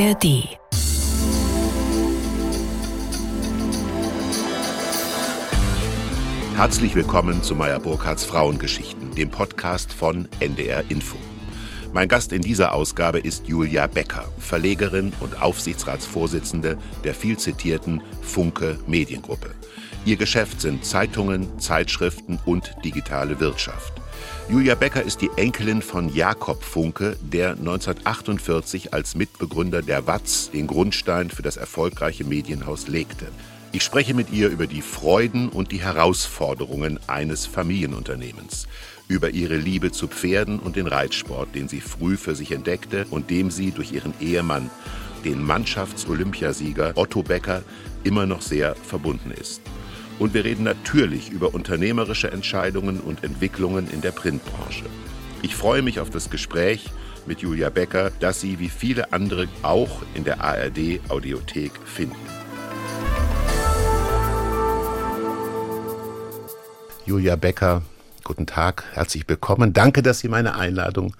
ARD. Herzlich willkommen zu Meyer-Burckhardts Frauengeschichten, dem Podcast von NDR Info. Mein Gast in dieser Ausgabe ist Julia Becker, Verlegerin und Aufsichtsratsvorsitzende der viel zitierten Funke Mediengruppe. Ihr Geschäft sind Zeitungen, Zeitschriften und digitale Wirtschaft. Julia Becker ist die Enkelin von Jakob Funke, der 1948 als Mitbegründer der WAZ den Grundstein für das erfolgreiche Medienhaus legte. Ich spreche mit ihr über die Freuden und die Herausforderungen eines Familienunternehmens, über ihre Liebe zu Pferden und den Reitsport, den sie früh für sich entdeckte und dem sie durch ihren Ehemann, den Mannschafts-Olympiasieger Otto Becker, immer noch sehr verbunden ist. Und wir reden natürlich über unternehmerische Entscheidungen und Entwicklungen in der Printbranche. Ich freue mich auf das Gespräch mit Julia Becker, das Sie wie viele andere auch in der ARD-Audiothek finden. Julia Becker, guten Tag, herzlich willkommen. Danke, dass Sie meine Einladung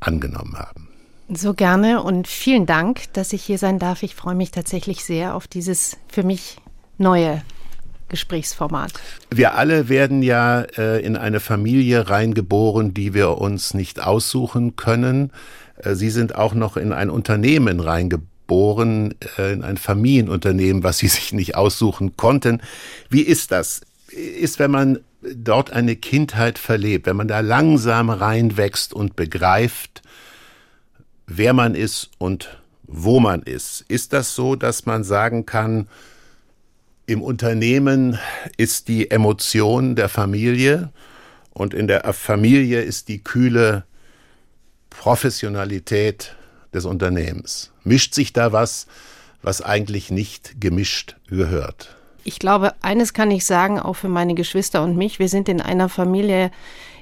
angenommen haben. So gerne und vielen Dank, dass ich hier sein darf. Ich freue mich tatsächlich sehr auf dieses für mich neue Gesprächsformat. Wir alle werden ja in eine Familie reingeboren, die wir uns nicht aussuchen können. Sie sind auch noch in ein Unternehmen reingeboren, in ein Familienunternehmen, was Sie sich nicht aussuchen konnten. Wie ist das? Ist, wenn man dort eine Kindheit verlebt, wenn man da langsam reinwächst und begreift, wer man ist und wo man ist. Ist das so, dass man sagen kann, im Unternehmen ist die Emotion der Familie und in der Familie ist die kühle Professionalität des Unternehmens. Mischt sich da was, was eigentlich nicht gemischt gehört? Ich glaube, eines kann ich sagen, auch für meine Geschwister und mich. Wir sind in einer Familie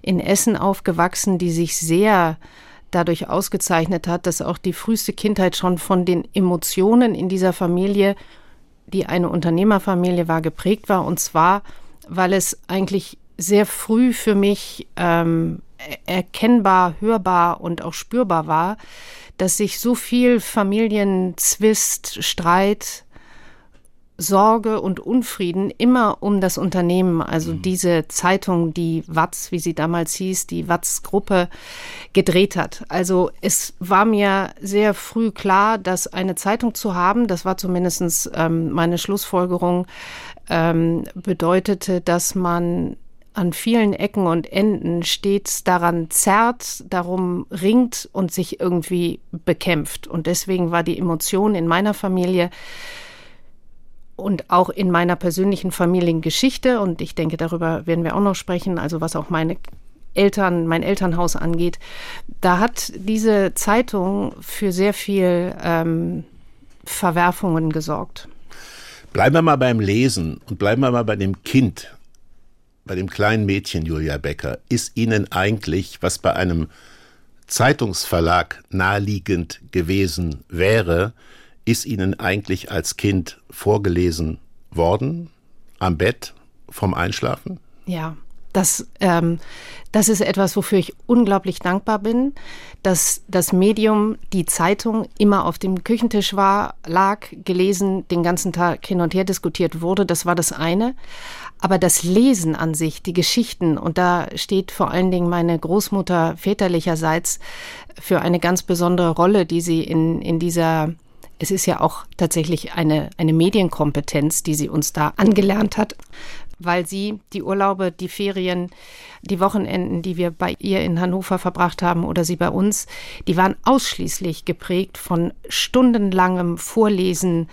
in Essen aufgewachsen, die sich sehr dadurch ausgezeichnet hat, dass auch die früheste Kindheit schon von den Emotionen in dieser Familie, die eine Unternehmerfamilie war, geprägt war. Und zwar, weil es eigentlich sehr früh für mich erkennbar, hörbar und auch spürbar war, dass sich so viel Familienzwist, Streit, Sorge und Unfrieden immer um das Unternehmen, also diese Zeitung, die WAZ, wie sie damals hieß, die WAZ-Gruppe gedreht hat. Also es war mir sehr früh klar, dass eine Zeitung zu haben, das war zumindest meine Schlussfolgerung, bedeutete, dass man an vielen Ecken und Enden stets daran zerrt, darum ringt und sich irgendwie bekämpft. Und deswegen war die Emotion in meiner Familie und auch in meiner persönlichen Familiengeschichte, und ich denke, darüber werden wir auch noch sprechen, also was auch meine Eltern, mein Elternhaus angeht, da hat diese Zeitung für sehr viel Verwerfungen gesorgt. Bleiben wir mal beim Lesen und bleiben wir mal bei dem Kind, bei dem kleinen Mädchen Julia Becker. Ist Ihnen eigentlich, was bei einem Zeitungsverlag naheliegend gewesen wäre, ist Ihnen eigentlich als Kind vorgelesen worden, am Bett, vom Einschlafen? Ja, das ist etwas, wofür ich unglaublich dankbar bin, dass das Medium, die Zeitung, immer auf dem Küchentisch war, lag, gelesen, den ganzen Tag hin und her diskutiert wurde. Das war das eine. Aber das Lesen an sich, die Geschichten, und da steht vor allen Dingen meine Großmutter väterlicherseits für eine ganz besondere Rolle, die sie in dieser... Es ist ja auch tatsächlich eine Medienkompetenz, die sie uns da angelernt hat, weil sie die Urlaube, die Ferien, die Wochenenden, die wir bei ihr in Hannover verbracht haben oder sie bei uns, die waren ausschließlich geprägt von stundenlangem Vorlesen,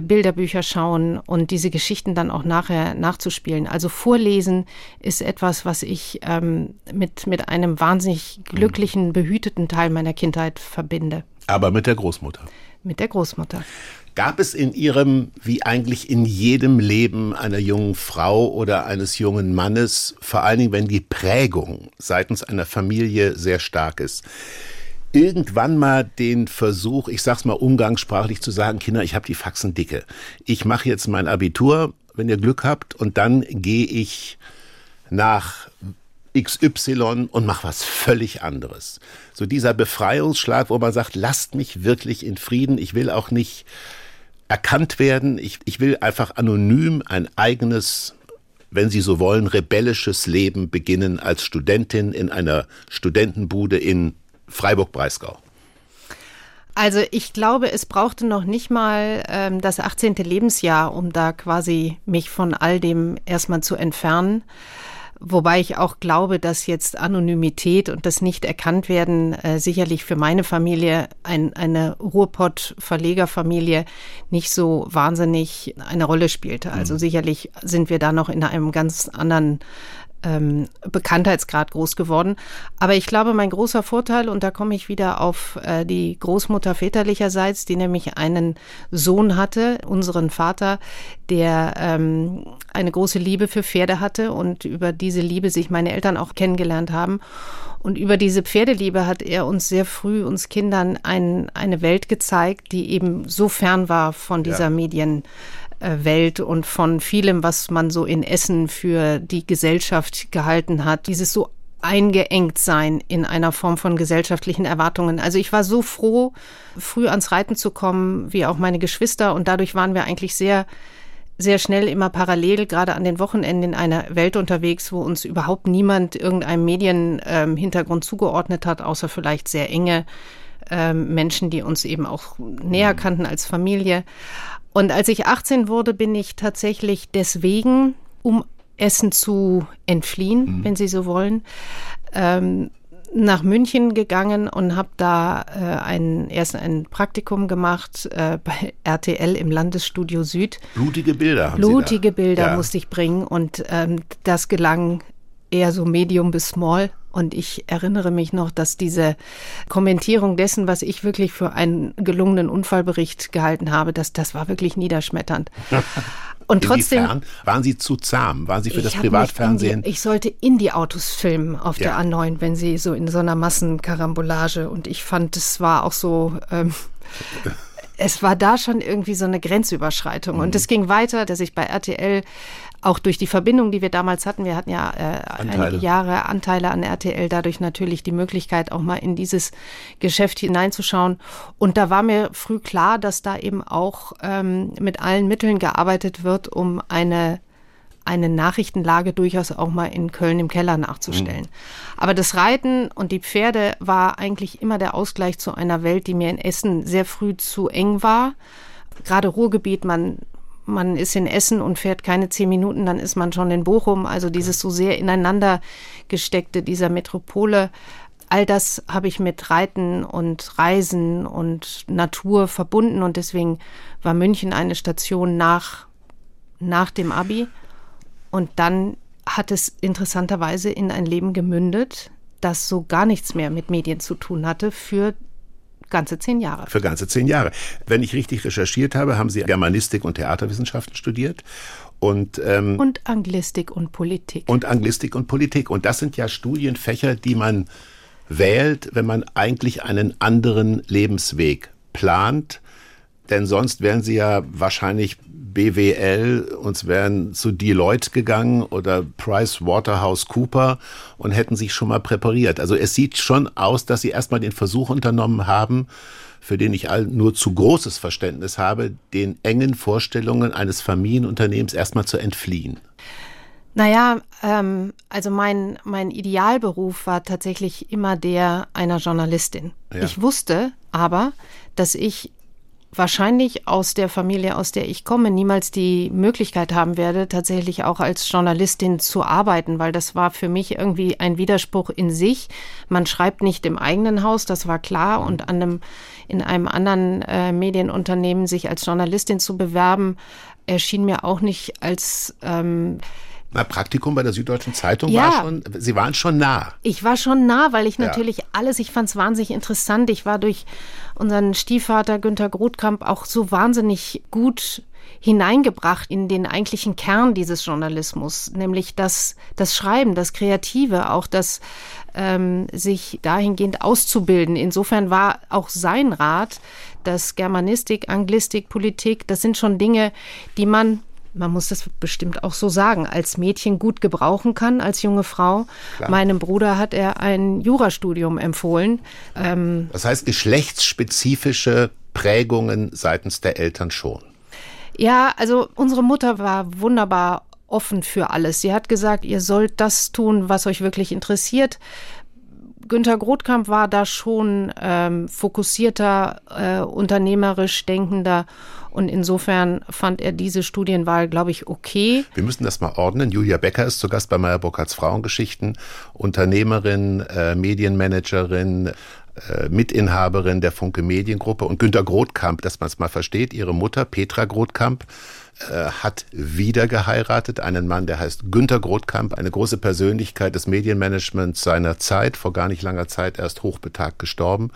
Bilderbücher schauen und diese Geschichten dann auch nachher nachzuspielen. Also Vorlesen ist etwas, was ich mit einem wahnsinnig glücklichen, behüteten Teil meiner Kindheit verbinde. Aber mit der Großmutter. Mit der Großmutter. Gab es in Ihrem, wie eigentlich in jedem Leben einer jungen Frau oder eines jungen Mannes, vor allen Dingen, wenn die Prägung seitens einer Familie sehr stark ist, irgendwann mal den Versuch, ich sag's mal umgangssprachlich zu sagen, Kinder, ich habe die Faxen dicke. Ich mache jetzt mein Abitur, wenn ihr Glück habt, und dann gehe ich nach XY und mach was völlig anderes. So dieser Befreiungsschlag, wo man sagt, lasst mich wirklich in Frieden, ich will auch nicht erkannt werden, ich will einfach anonym ein eigenes, wenn Sie so wollen, rebellisches Leben beginnen als Studentin in einer Studentenbude in Freiburg-Breisgau. Also ich glaube, es brauchte noch nicht mal das 18. Lebensjahr, um da quasi mich von all dem erstmal zu entfernen. Wobei ich auch glaube, dass jetzt Anonymität und das Nicht-Erkannt-Werden sicherlich für meine Familie, eine Ruhrpott-Verlegerfamilie, nicht so wahnsinnig eine Rolle spielte. Also sicherlich sind wir da noch in einem ganz anderen Bekanntheitsgrad groß geworden. Aber ich glaube, mein großer Vorteil, und da komme ich wieder auf die Großmutter väterlicherseits, die nämlich einen Sohn hatte, unseren Vater, der eine große Liebe für Pferde hatte und über diese Liebe sich meine Eltern auch kennengelernt haben. Und über diese Pferdeliebe hat er uns sehr früh, uns Kindern, eine Welt gezeigt, die eben so fern war von dieser Medienwelt und von vielem, was man so in Essen für die Gesellschaft gehalten hat. Dieses so eingeengt sein in einer Form von gesellschaftlichen Erwartungen. Also ich war so froh, früh ans Reiten zu kommen, wie auch meine Geschwister. Und dadurch waren wir eigentlich sehr, sehr schnell immer parallel, gerade an den Wochenenden, in einer Welt unterwegs, wo uns überhaupt niemand irgendeinem Medienhintergrund zugeordnet hat, außer vielleicht sehr enge Menschen, die uns eben auch näher kannten als Familie. Und als ich 18 wurde, bin ich tatsächlich deswegen, um Essen zu entfliehen, wenn Sie so wollen, nach München gegangen und habe da erst ein Praktikum gemacht bei RTL im Landesstudio Süd. Blutige Bilder haben Sie da. Blutige Bilder musste ich bringen und das gelang eher so medium bis small. Und ich erinnere mich noch, dass diese Kommentierung dessen, was ich wirklich für einen gelungenen Unfallbericht gehalten habe, dass das war wirklich niederschmetternd. Und trotzdem waren Sie zu zahm, waren Sie für das Privatfernsehen? Ich sollte Indie-Autos filmen auf der A9, wenn Sie so in so einer Massenkarambolage. Und ich fand, es war auch so, es war da schon irgendwie so eine Grenzüberschreitung. Und es ging weiter, dass ich bei RTL auch durch die Verbindung, die wir damals hatten, wir hatten ja einige Jahre Anteile an RTL, dadurch natürlich die Möglichkeit, auch mal in dieses Geschäft hineinzuschauen. Und da war mir früh klar, dass da eben auch mit allen Mitteln gearbeitet wird, um eine Nachrichtenlage durchaus auch mal in Köln im Keller nachzustellen. Aber das Reiten und die Pferde war eigentlich immer der Ausgleich zu einer Welt, die mir in Essen sehr früh zu eng war. Gerade Ruhrgebiet, man ist in Essen und fährt keine 10 Minuten, dann ist man schon in Bochum. Also dieses so sehr ineinander gesteckte dieser Metropole. All das habe ich mit Reiten und Reisen und Natur verbunden. Und deswegen war München eine Station nach dem Abi. Und dann hat es interessanterweise in ein Leben gemündet, das so gar nichts mehr mit Medien zu tun hatte für ganze 10 Jahre. Für ganze 10 Jahre. Wenn ich richtig recherchiert habe, haben Sie Germanistik und Theaterwissenschaften studiert. Und Anglistik und Politik. Und Anglistik und Politik. Und das sind ja Studienfächer, die man wählt, wenn man eigentlich einen anderen Lebensweg plant. Denn sonst wären Sie ja wahrscheinlich BWL und wären zu Deloitte gegangen oder Price Waterhouse Cooper und hätten sich schon mal präpariert. Also es sieht schon aus, dass Sie erstmal den Versuch unternommen haben, für den ich nur zu großes Verständnis habe, den engen Vorstellungen eines Familienunternehmens erstmal zu entfliehen. Naja, also mein Idealberuf war tatsächlich immer der einer Journalistin. Ja. Ich wusste aber, dass ich wahrscheinlich aus der Familie, aus der ich komme, niemals die Möglichkeit haben werde, tatsächlich auch als Journalistin zu arbeiten, weil das war für mich irgendwie ein Widerspruch in sich. Man schreibt nicht im eigenen Haus, das war klar, und in einem anderen Medienunternehmen sich als Journalistin zu bewerben, erschien mir auch nicht als Praktikum bei der Süddeutschen Zeitung Sie waren schon nah. Ich war schon nah, weil ich natürlich ich fand es wahnsinnig interessant. Ich war durch unseren Stiefvater Günther Grotkamp auch so wahnsinnig gut hineingebracht in den eigentlichen Kern dieses Journalismus, nämlich das Schreiben, das Kreative, auch das sich dahingehend auszubilden. Insofern war auch sein Rat, dass Germanistik, Anglistik, Politik, das sind schon Dinge, die man man muss das bestimmt auch so sagen, als Mädchen gut gebrauchen kann, als junge Frau. Klar. Meinem Bruder hat er ein Jurastudium empfohlen. Das heißt, geschlechtsspezifische Prägungen seitens der Eltern schon. Ja, also unsere Mutter war wunderbar offen für alles. Sie hat gesagt, ihr sollt das tun, was euch wirklich interessiert. Günther Grotkamp war da schon fokussierter, unternehmerisch denkender. Und insofern fand er diese Studienwahl, glaube ich, okay. Wir müssen das mal ordnen. Julia Becker ist zu Gast bei Meyer-Burckhardts Frauengeschichten. Unternehmerin, Medienmanagerin, Mitinhaberin der Funke Mediengruppe. Und Günther Grotkamp, dass man es mal versteht, ihre Mutter Petra Grotkamp hat wieder geheiratet. Einen Mann, der heißt Günther Grotkamp, eine große Persönlichkeit des Medienmanagements seiner Zeit, vor gar nicht langer Zeit erst hochbetagt gestorben,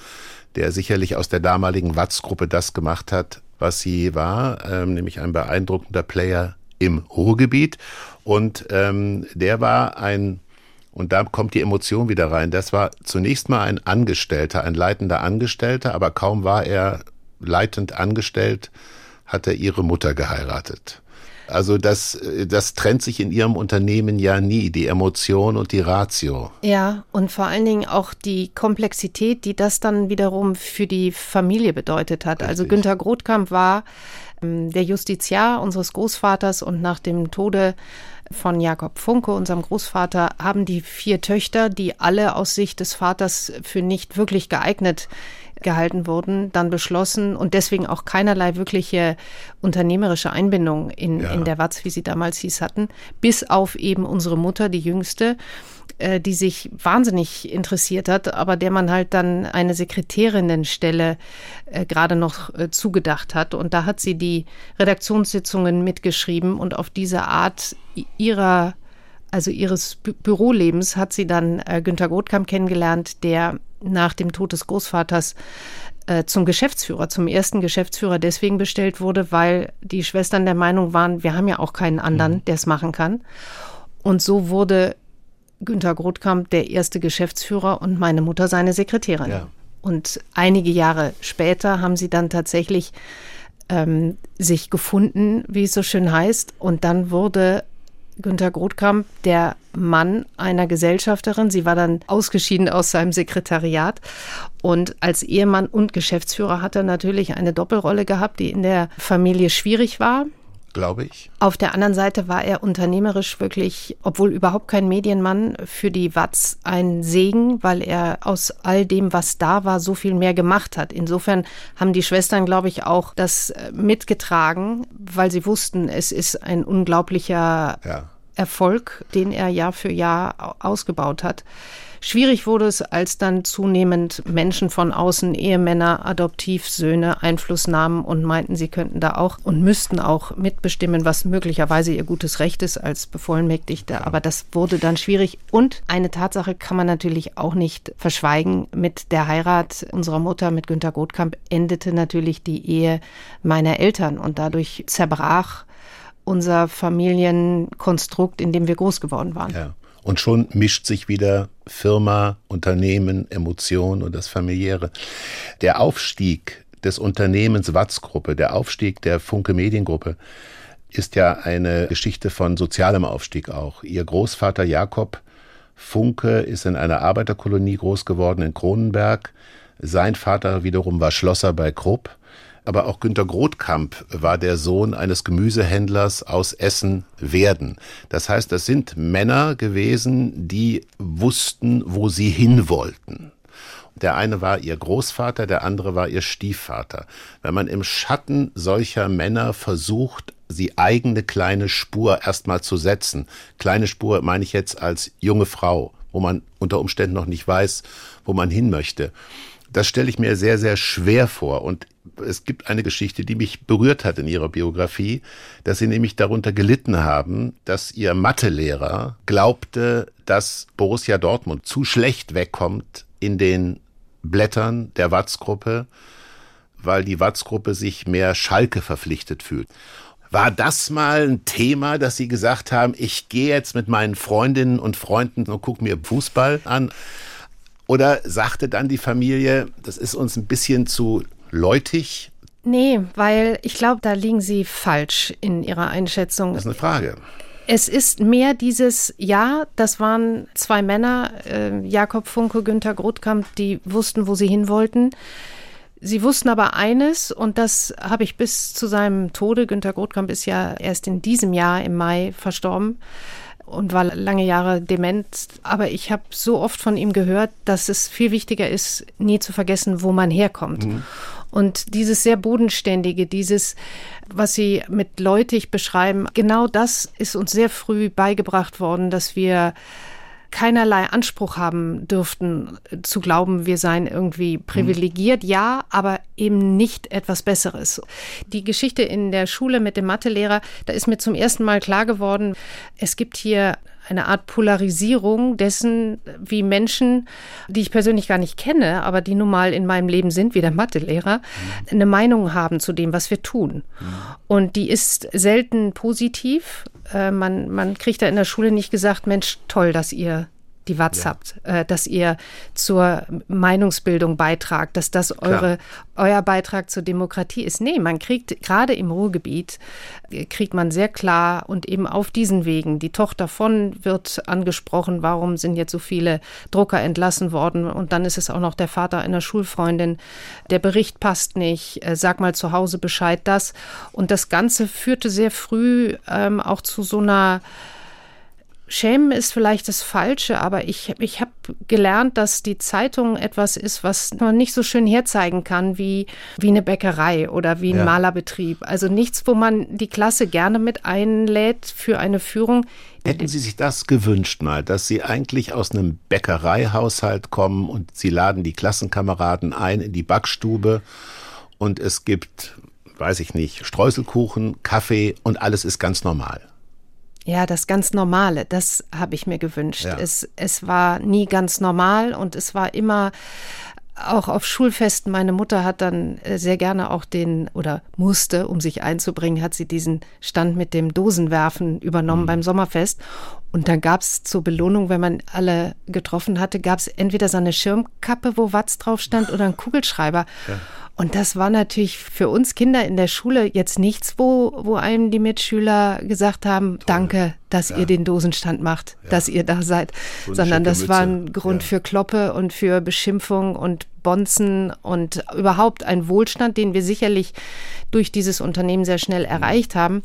der sicherlich aus der damaligen WAZ-Gruppe das gemacht hat, was sie war, nämlich ein beeindruckender Player im Ruhrgebiet. Und der war ein, und da kommt die Emotion wieder rein, das war zunächst mal ein Angestellter, ein leitender Angestellter, aber kaum war er leitend angestellt, hat er ihre Mutter geheiratet. Also das trennt sich in ihrem Unternehmen ja nie, die Emotion und die Ratio. Ja, und vor allen Dingen auch die Komplexität, die das dann wiederum für die Familie bedeutet hat. Richtig. Also Günther Grotkamp war der Justiziar unseres Großvaters und nach dem Tode von Jakob Funke, unserem Großvater, haben die 4 Töchter, die alle aus Sicht des Vaters für nicht wirklich geeignet gehalten wurden, dann beschlossen und deswegen auch keinerlei wirkliche unternehmerische Einbindung in der WAZ, wie sie damals hieß, hatten, bis auf eben unsere Mutter, die Jüngste, die sich wahnsinnig interessiert hat, aber der man halt dann eine Sekretärinnenstelle gerade noch zugedacht hat. Und da hat sie die Redaktionssitzungen mitgeschrieben und auf diese Art ihres Bürolebens hat sie dann Günther Grotkamp kennengelernt, der nach dem Tod des Großvaters zum ersten Geschäftsführer deswegen bestellt wurde, weil die Schwestern der Meinung waren, wir haben ja auch keinen anderen, der es machen kann. Und so wurde Günther Grotkamp der erste Geschäftsführer und meine Mutter seine Sekretärin. Ja. Und einige Jahre später haben sie dann tatsächlich sich gefunden, wie es so schön heißt. Und dann wurde Günther Grotkamp der Mann einer Gesellschafterin. Sie war dann ausgeschieden aus seinem Sekretariat. Und als Ehemann und Geschäftsführer hat er natürlich eine Doppelrolle gehabt, die in der Familie schwierig war, glaube ich. Auf der anderen Seite war er unternehmerisch wirklich, obwohl überhaupt kein Medienmann, für die WAZ ein Segen, weil er aus all dem, was da war, so viel mehr gemacht hat. Insofern haben die Schwestern, glaube ich, auch das mitgetragen, weil sie wussten, es ist ein unglaublicher Erfolg, den er Jahr für Jahr ausgebaut hat. Schwierig wurde es, als dann zunehmend Menschen von außen, Ehemänner, Adoptivsöhne Einfluss nahmen und meinten, sie könnten da auch und müssten auch mitbestimmen, was möglicherweise ihr gutes Recht ist als Bevollmächtigter. Aber das wurde dann schwierig. Und eine Tatsache kann man natürlich auch nicht verschweigen. Mit der Heirat unserer Mutter mit Günther Grotkamp endete natürlich die Ehe meiner Eltern und dadurch zerbrach unser Familienkonstrukt, in dem wir groß geworden waren. Ja. Und schon mischt sich wieder Firma, Unternehmen, Emotion und das Familiäre. Der Aufstieg des Unternehmens WAZ-Gruppe, der Aufstieg der Funke Mediengruppe ist ja eine Geschichte von sozialem Aufstieg auch. Ihr Großvater Jakob Funke ist in einer Arbeiterkolonie groß geworden in Kronenberg. Sein Vater wiederum war Schlosser bei Krupp. Aber auch Günther Grotkamp war der Sohn eines Gemüsehändlers aus Essen-Werden. Das heißt, das sind Männer gewesen, die wussten, wo sie hin wollten. Der eine war ihr Großvater, der andere war ihr Stiefvater. Wenn man im Schatten solcher Männer versucht, die eigene kleine Spur erstmal zu setzen, kleine Spur meine ich jetzt als junge Frau, wo man unter Umständen noch nicht weiß, wo man hin möchte, das stelle ich mir sehr, sehr schwer vor. Und es gibt eine Geschichte, die mich berührt hat in ihrer Biografie, dass sie nämlich darunter gelitten haben, dass ihr Mathelehrer glaubte, dass Borussia Dortmund zu schlecht wegkommt in den Blättern der WAZ-Gruppe, weil die WAZ-Gruppe sich mehr Schalke verpflichtet fühlt. War das mal ein Thema, dass Sie gesagt haben, ich gehe jetzt mit meinen Freundinnen und Freunden und gucke mir Fußball an? Oder sagte dann die Familie, das ist uns ein bisschen zu läutig, Nee, weil ich glaube, da liegen Sie falsch in Ihrer Einschätzung. Das ist eine Frage. Es ist mehr dieses, ja, das waren zwei Männer, Jakob Funke, Günther Grotkamp, die wussten, wo sie hin wollten. Sie wussten aber eines, und das habe ich bis zu seinem Tode, Günther Grotkamp ist ja erst in diesem Jahr im Mai verstorben und war lange Jahre dement, aber ich habe so oft von ihm gehört, dass es viel wichtiger ist, nie zu vergessen, wo man herkommt. Mhm. Und dieses sehr Bodenständige, dieses, was Sie mit läutig beschreiben, genau das ist uns sehr früh beigebracht worden, dass wir keinerlei Anspruch haben dürften, zu glauben, wir seien irgendwie privilegiert, ja, aber eben nicht etwas Besseres. Die Geschichte in der Schule mit dem Mathelehrer, da ist mir zum ersten Mal klar geworden, es gibt hier eine Art Polarisierung dessen, wie Menschen, die ich persönlich gar nicht kenne, aber die nun mal in meinem Leben sind, wie der Mathelehrer, eine Meinung haben zu dem, was wir tun. Und die ist selten positiv. Man kriegt da in der Schule nicht gesagt, Mensch, toll, dass ihr die WAZ habt, dass ihr zur Meinungsbildung beitragt, dass das euer Beitrag zur Demokratie ist. Nee, man kriegt gerade im Ruhrgebiet, kriegt man sehr klar und eben auf diesen Wegen. Die Tochter von wird angesprochen, warum sind jetzt so viele Drucker entlassen worden? Und dann ist es auch noch der Vater einer Schulfreundin, der Bericht passt nicht, sag mal zu Hause Bescheid, das. Und das Ganze führte sehr früh auch zu so einer, Schämen ist vielleicht das Falsche, aber ich habe gelernt, dass die Zeitung etwas ist, was man nicht so schön herzeigen kann wie eine Bäckerei oder wie ein Malerbetrieb. Also nichts, wo man die Klasse gerne mit einlädt für eine Führung. Hätten Sie sich das gewünscht mal, dass Sie eigentlich aus einem Bäckereihaushalt kommen und Sie laden die Klassenkameraden ein in die Backstube und es gibt, weiß ich nicht, Streuselkuchen, Kaffee und alles ist ganz normal? Ja, das ganz Normale, das habe ich mir gewünscht. Ja. Es war nie ganz normal und es war immer auch auf Schulfesten. Meine Mutter hat dann sehr gerne auch oder musste, um sich einzubringen, hat sie diesen Stand mit dem Dosenwerfen übernommen beim Sommerfest. Und dann gab es zur Belohnung, wenn man alle getroffen hatte, gab es entweder so eine Schirmkappe, wo Watz drauf stand oder einen Kugelschreiber. Ja. Und das war natürlich für uns Kinder in der Schule jetzt nichts, wo einem die Mitschüler gesagt haben, danke, dass ihr den Dosenstand macht, dass ihr da seid, sondern das war ein Grund für Kloppe und für Beschimpfung und Bonzen und überhaupt ein Wohlstand, den wir sicherlich durch dieses Unternehmen sehr schnell erreicht haben.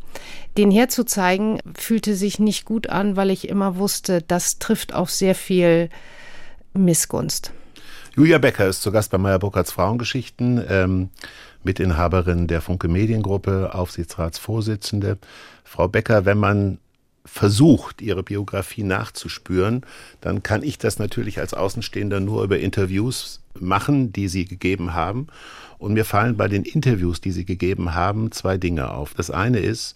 Den herzuzeigen, fühlte sich nicht gut an, weil ich immer wusste, das trifft auf sehr viel Missgunst. Julia Becker ist zu Gast bei Meyer-Burckhardts Frauengeschichten, Mitinhaberin der Funke Mediengruppe, Aufsichtsratsvorsitzende. Frau Becker, wenn man versucht, Ihre Biografie nachzuspüren, dann kann ich das natürlich als Außenstehender nur über Interviews machen, die Sie gegeben haben. Und mir fallen bei den Interviews, die Sie gegeben haben, zwei Dinge auf. Das eine ist,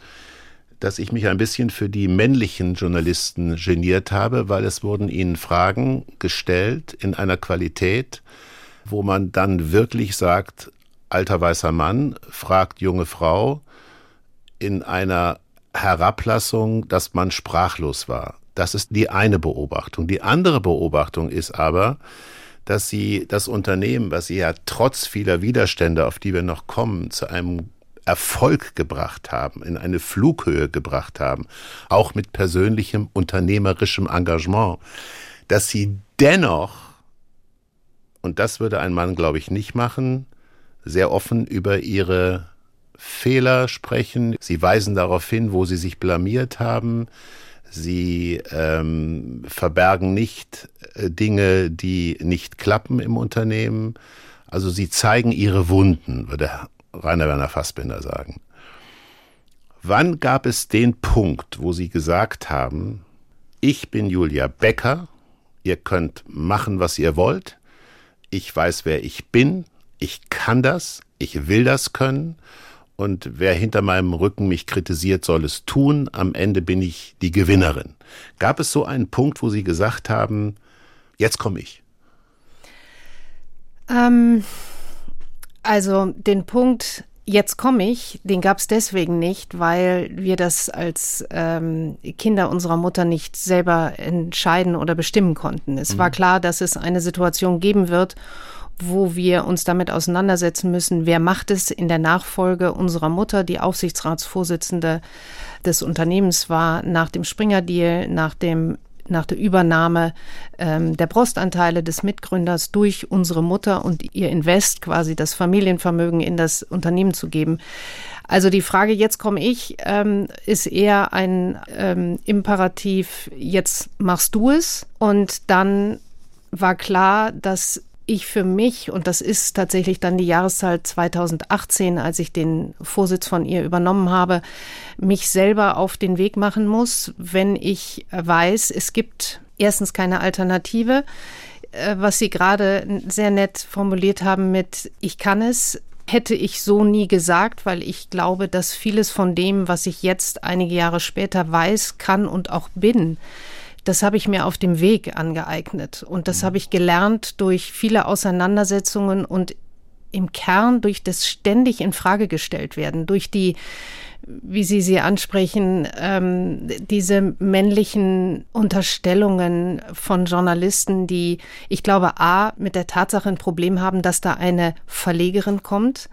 dass ich mich ein bisschen für die männlichen Journalisten geniert habe, weil es wurden ihnen Fragen gestellt in einer Qualität, wo man dann wirklich sagt, alter weißer Mann fragt junge Frau in einer Herablassung, dass man sprachlos war. Das ist die eine Beobachtung. Die andere Beobachtung ist aber, dass sie das Unternehmen, was sie ja trotz vieler Widerstände, auf die wir noch kommen, zu einem Erfolg gebracht haben, in eine Flughöhe gebracht haben, auch mit persönlichem unternehmerischem Engagement, dass sie dennoch, und das würde ein Mann, glaube ich, nicht machen, sehr offen über ihre Fehler sprechen. Sie weisen darauf hin, wo sie sich blamiert haben. Sie verbergen nicht Dinge, die nicht klappen im Unternehmen. Also sie zeigen ihre Wunden, würde Rainer Werner Fassbinder sagen. Wann gab es den Punkt, wo Sie gesagt haben, ich bin Julia Becker, ihr könnt machen, was ihr wollt, ich weiß, wer ich bin, ich kann das, ich will das können und wer hinter meinem Rücken mich kritisiert, soll es tun, am Ende bin ich die Gewinnerin. Gab es so einen Punkt, wo Sie gesagt haben, jetzt komme ich? Also den Punkt, jetzt komme ich, den gab es deswegen nicht, weil wir das als Kinder unserer Mutter nicht selber entscheiden oder bestimmen konnten. Es war klar, dass es eine Situation geben wird, wo wir uns damit auseinandersetzen müssen, wer macht es in der Nachfolge unserer Mutter, die Aufsichtsratsvorsitzende des Unternehmens war, nach dem Springer-Deal, nach der Übernahme der Brostanteile des Mitgründers durch unsere Mutter und ihr Invest, quasi das Familienvermögen in das Unternehmen zu geben. Also die Frage, jetzt komme ich, ist eher ein Imperativ, jetzt machst du es. Und dann war klar, dass ich für mich, und das ist tatsächlich dann die Jahreszahl 2018, als ich den Vorsitz von ihr übernommen habe, mich selber auf den Weg machen muss, wenn ich weiß, es gibt erstens keine Alternative, was Sie gerade sehr nett formuliert haben mit ich kann es, hätte ich so nie gesagt, weil ich glaube, dass vieles von dem, was ich jetzt einige Jahre später weiß, kann und auch bin, das habe ich mir auf dem Weg angeeignet und das habe ich gelernt durch viele Auseinandersetzungen und im Kern durch das ständig in Frage gestellt werden, durch die, wie Sie sie ansprechen, diese männlichen Unterstellungen von Journalisten, die, ich glaube, a, mit der Tatsache ein Problem haben, dass da eine Verlegerin kommt.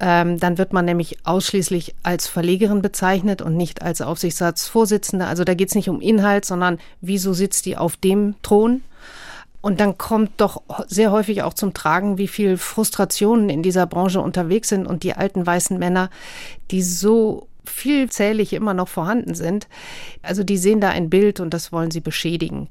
Dann wird man nämlich ausschließlich als Verlegerin bezeichnet und nicht als Aufsichtsratsvorsitzende. Also da geht es nicht um Inhalt, sondern wieso sitzt die auf dem Thron? Und dann kommt doch sehr häufig auch zum Tragen, wie viel Frustrationen in dieser Branche unterwegs sind und die alten weißen Männer, die so vielzählig immer noch vorhanden sind. Also die sehen da ein Bild und das wollen sie beschädigen.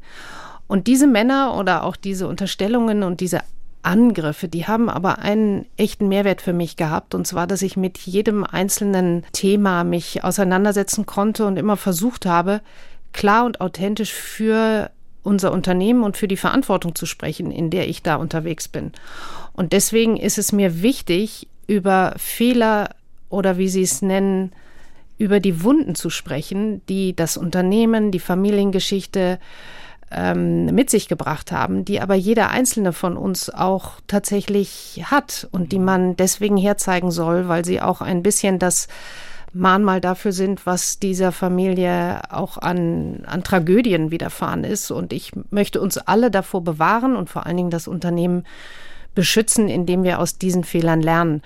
Und diese Männer oder auch diese Unterstellungen und diese Angriffe, die haben aber einen echten Mehrwert für mich gehabt, und zwar, dass ich mit jedem einzelnen Thema mich auseinandersetzen konnte und immer versucht habe, klar und authentisch für unser Unternehmen und für die Verantwortung zu sprechen, in der ich da unterwegs bin. Und deswegen ist es mir wichtig, über Fehler oder wie Sie es nennen, über die Wunden zu sprechen, die das Unternehmen, die Familiengeschichte mit sich gebracht haben, die aber jeder Einzelne von uns auch tatsächlich hat und die man deswegen herzeigen soll, weil sie auch ein bisschen das Mahnmal dafür sind, was dieser Familie auch an Tragödien widerfahren ist. Und ich möchte uns alle davor bewahren und vor allen Dingen das Unternehmen beschützen, indem wir aus diesen Fehlern lernen.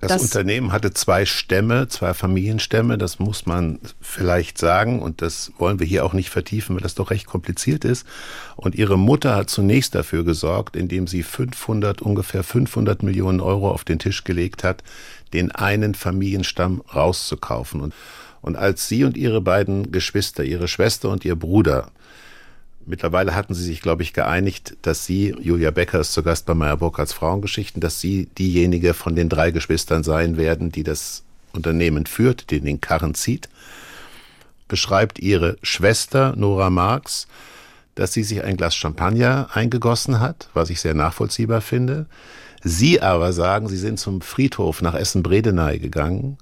Das Unternehmen hatte zwei Stämme, zwei Familienstämme, das muss man vielleicht sagen und das wollen wir hier auch nicht vertiefen, weil das doch recht kompliziert ist. Und ihre Mutter hat zunächst dafür gesorgt, indem sie ungefähr 500 Millionen Euro auf den Tisch gelegt hat, den einen Familienstamm rauszukaufen. Und als sie und ihre beiden Geschwister, ihre Schwester und ihr Bruder, mittlerweile hatten sie sich, glaube ich, geeinigt, dass sie, Julia Becker ist zu Gast bei Meyer-Burckhardts Frauengeschichten, dass sie diejenige von den drei Geschwistern sein werden, die das Unternehmen führt, die den Karren zieht, beschreibt ihre Schwester Nora Marx, dass sie sich ein Glas Champagner eingegossen hat, was ich sehr nachvollziehbar finde. Sie aber sagen, sie sind zum Friedhof nach Essen-Bredeney gegangen,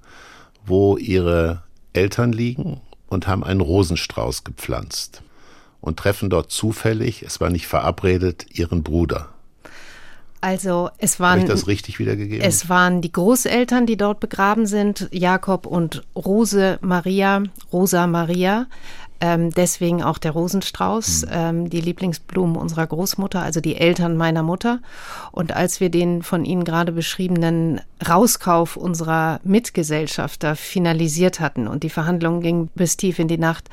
wo ihre Eltern liegen, und haben einen Rosenstrauß gepflanzt. Und treffen dort zufällig, es war nicht verabredet, ihren Bruder. Also es waren, habe ich das richtig wiedergegeben? Es waren die Großeltern, die dort begraben sind, Jakob und Rosa Maria. Deswegen auch der Rosenstrauß, die Lieblingsblumen unserer Großmutter, also die Eltern meiner Mutter. Und als wir den von Ihnen gerade beschriebenen Rauskauf unserer Mitgesellschafter finalisiert hatten und die Verhandlungen gingen bis tief in die Nacht,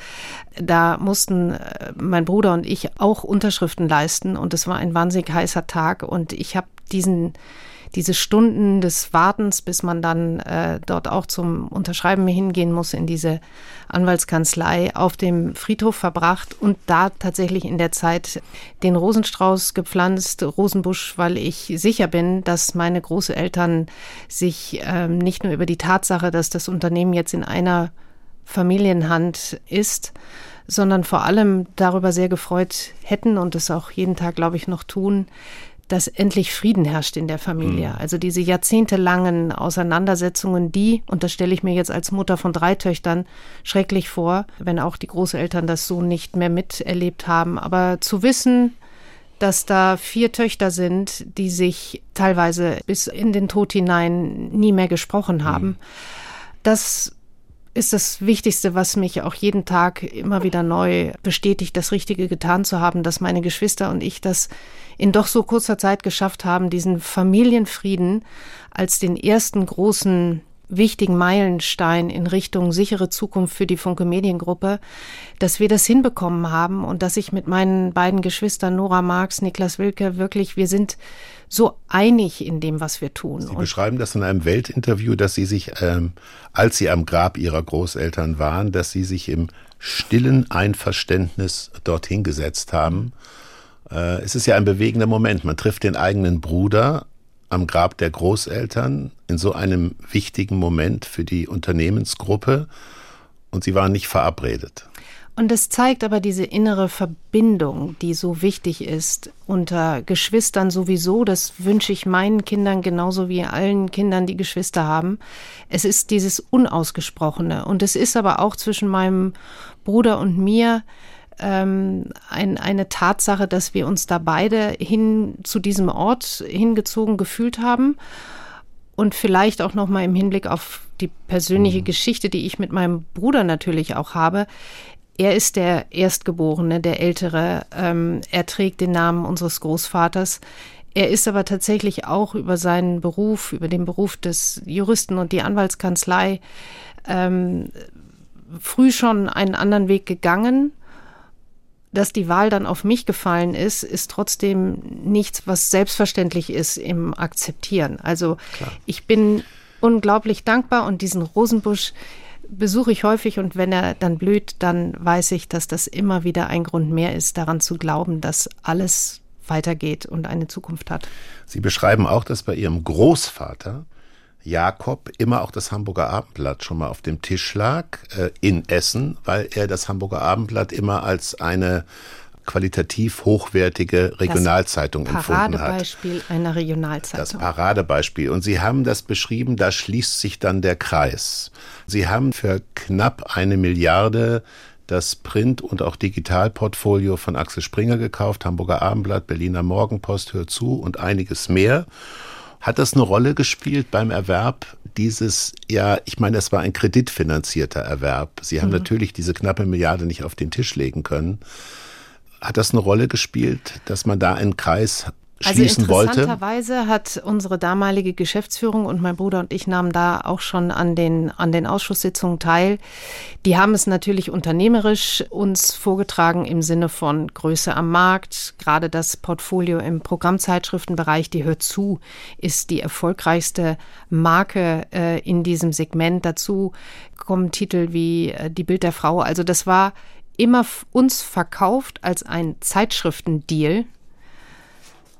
da mussten mein Bruder und ich auch Unterschriften leisten. Und es war ein wahnsinnig heißer Tag und ich habe diese Stunden des Wartens, bis man dann dort auch zum Unterschreiben hingehen muss in diese Anwaltskanzlei, auf dem Friedhof verbracht und da tatsächlich in der Zeit den Rosenstrauß gepflanzt, Rosenbusch, weil ich sicher bin, dass meine Großeltern sich nicht nur über die Tatsache, dass das Unternehmen jetzt in einer Familienhand ist, sondern vor allem darüber sehr gefreut hätten und es auch jeden Tag, glaube ich, noch tun, dass endlich Frieden herrscht in der Familie. Also diese jahrzehntelangen Auseinandersetzungen, die, und das stelle ich mir jetzt als Mutter von 3 Töchtern schrecklich vor, wenn auch die Großeltern das so nicht mehr miterlebt haben, aber zu wissen, dass da 4 Töchter sind, die sich teilweise bis in den Tod hinein nie mehr gesprochen haben, das ist das Wichtigste, was mich auch jeden Tag immer wieder neu bestätigt, das Richtige getan zu haben, dass meine Geschwister und ich das in doch so kurzer Zeit geschafft haben, diesen Familienfrieden als den ersten großen wichtigen Meilenstein in Richtung sichere Zukunft für die Funke Mediengruppe, dass wir das hinbekommen haben und dass ich mit meinen beiden Geschwistern Nora Marx, Niklas Wilke wirklich, wir sind so einig in dem, was wir tun. Sie beschreiben das in einem Weltinterview, dass Sie sich, als Sie am Grab Ihrer Großeltern waren, dass Sie sich im stillen Einverständnis dorthin gesetzt haben. Es ist ja ein bewegender Moment. Man trifft den eigenen Bruder am Grab der Großeltern in so einem wichtigen Moment für die Unternehmensgruppe und sie waren nicht verabredet. Und das zeigt aber diese innere Verbindung, die so wichtig ist unter Geschwistern sowieso. Das wünsche ich meinen Kindern genauso wie allen Kindern, die Geschwister haben. Es ist dieses Unausgesprochene und es ist aber auch zwischen meinem Bruder und mir eine Tatsache, dass wir uns da beide hin zu diesem Ort hingezogen gefühlt haben und vielleicht auch nochmal im Hinblick auf die persönliche Geschichte, die ich mit meinem Bruder natürlich auch habe. Er ist der Erstgeborene, der Ältere. Er trägt den Namen unseres Großvaters. Er ist aber tatsächlich auch über seinen Beruf, über den Beruf des Juristen und die Anwaltskanzlei früh schon einen anderen Weg gegangen. Dass die Wahl dann auf mich gefallen ist, ist trotzdem nichts, was selbstverständlich ist im Akzeptieren. Also klar. Ich bin unglaublich dankbar und diesen Rosenbusch besuche ich häufig und wenn er dann blüht, dann weiß ich, dass das immer wieder ein Grund mehr ist, daran zu glauben, dass alles weitergeht und eine Zukunft hat. Sie beschreiben auch, dass bei Ihrem Großvater Jakob immer auch das Hamburger Abendblatt schon mal auf dem Tisch lag in Essen, weil er das Hamburger Abendblatt immer als eine qualitativ hochwertige Regionalzeitung empfunden hat. Das Paradebeispiel einer Regionalzeitung. Das Paradebeispiel. Und Sie haben das beschrieben, da schließt sich dann der Kreis. Sie haben für knapp 1 Milliarde das Print- und auch Digitalportfolio von Axel Springer gekauft, Hamburger Abendblatt, Berliner Morgenpost, Hör zu und einiges mehr. Hat das eine Rolle gespielt beim Erwerb dieses, ja, ich meine, das war ein kreditfinanzierter Erwerb. Sie haben natürlich diese knappe Milliarde nicht auf den Tisch legen können. Hat das eine Rolle gespielt, dass man da einen Kreis schließen wollte? Also interessanterweise hat unsere damalige Geschäftsführung und mein Bruder und ich nahmen da auch schon an den Ausschusssitzungen teil. Die haben es natürlich unternehmerisch uns vorgetragen im Sinne von Größe am Markt. Gerade das Portfolio im Programmzeitschriftenbereich, die Hör zu, ist die erfolgreichste Marke in diesem Segment. Dazu kommen Titel wie Die Bild der Frau. Also das war immer uns verkauft als ein Zeitschriftendeal.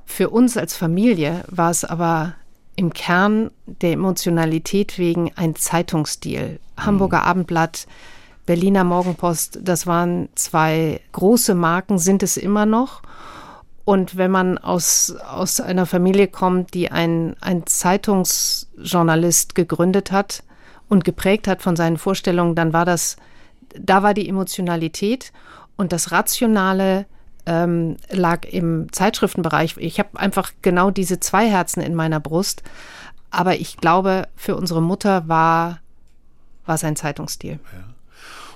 Für uns als Familie war es aber im Kern der Emotionalität wegen ein Zeitungsstil. Hamburger Abendblatt, Berliner Morgenpost, das waren 2 große Marken, sind es immer noch. Und wenn man aus einer Familie kommt, die ein Zeitungsjournalist gegründet hat und geprägt hat von seinen Vorstellungen, dann war da war die Emotionalität und das Rationale lag im Zeitschriftenbereich. Ich habe einfach genau diese 2 Herzen in meiner Brust. Aber ich glaube, für unsere Mutter war es ein Zeitungsstil. Ja.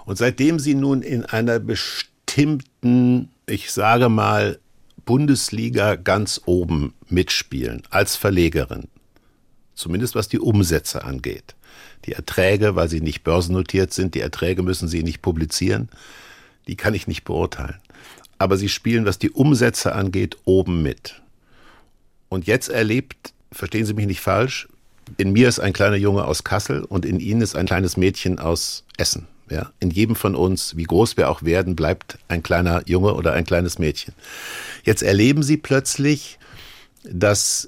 Und seitdem Sie nun in einer bestimmten, ich sage mal, Bundesliga ganz oben mitspielen, als Verlegerin, zumindest was die Umsätze angeht, die Erträge, weil sie nicht börsennotiert sind, die Erträge müssen Sie nicht publizieren, die kann ich nicht beurteilen. Aber Sie spielen, was die Umsätze angeht, oben mit. Und jetzt erlebt, verstehen Sie mich nicht falsch, in mir ist ein kleiner Junge aus Kassel und in Ihnen ist ein kleines Mädchen aus Essen. Ja? In jedem von uns, wie groß wir auch werden, bleibt ein kleiner Junge oder ein kleines Mädchen. Jetzt erleben Sie plötzlich, dass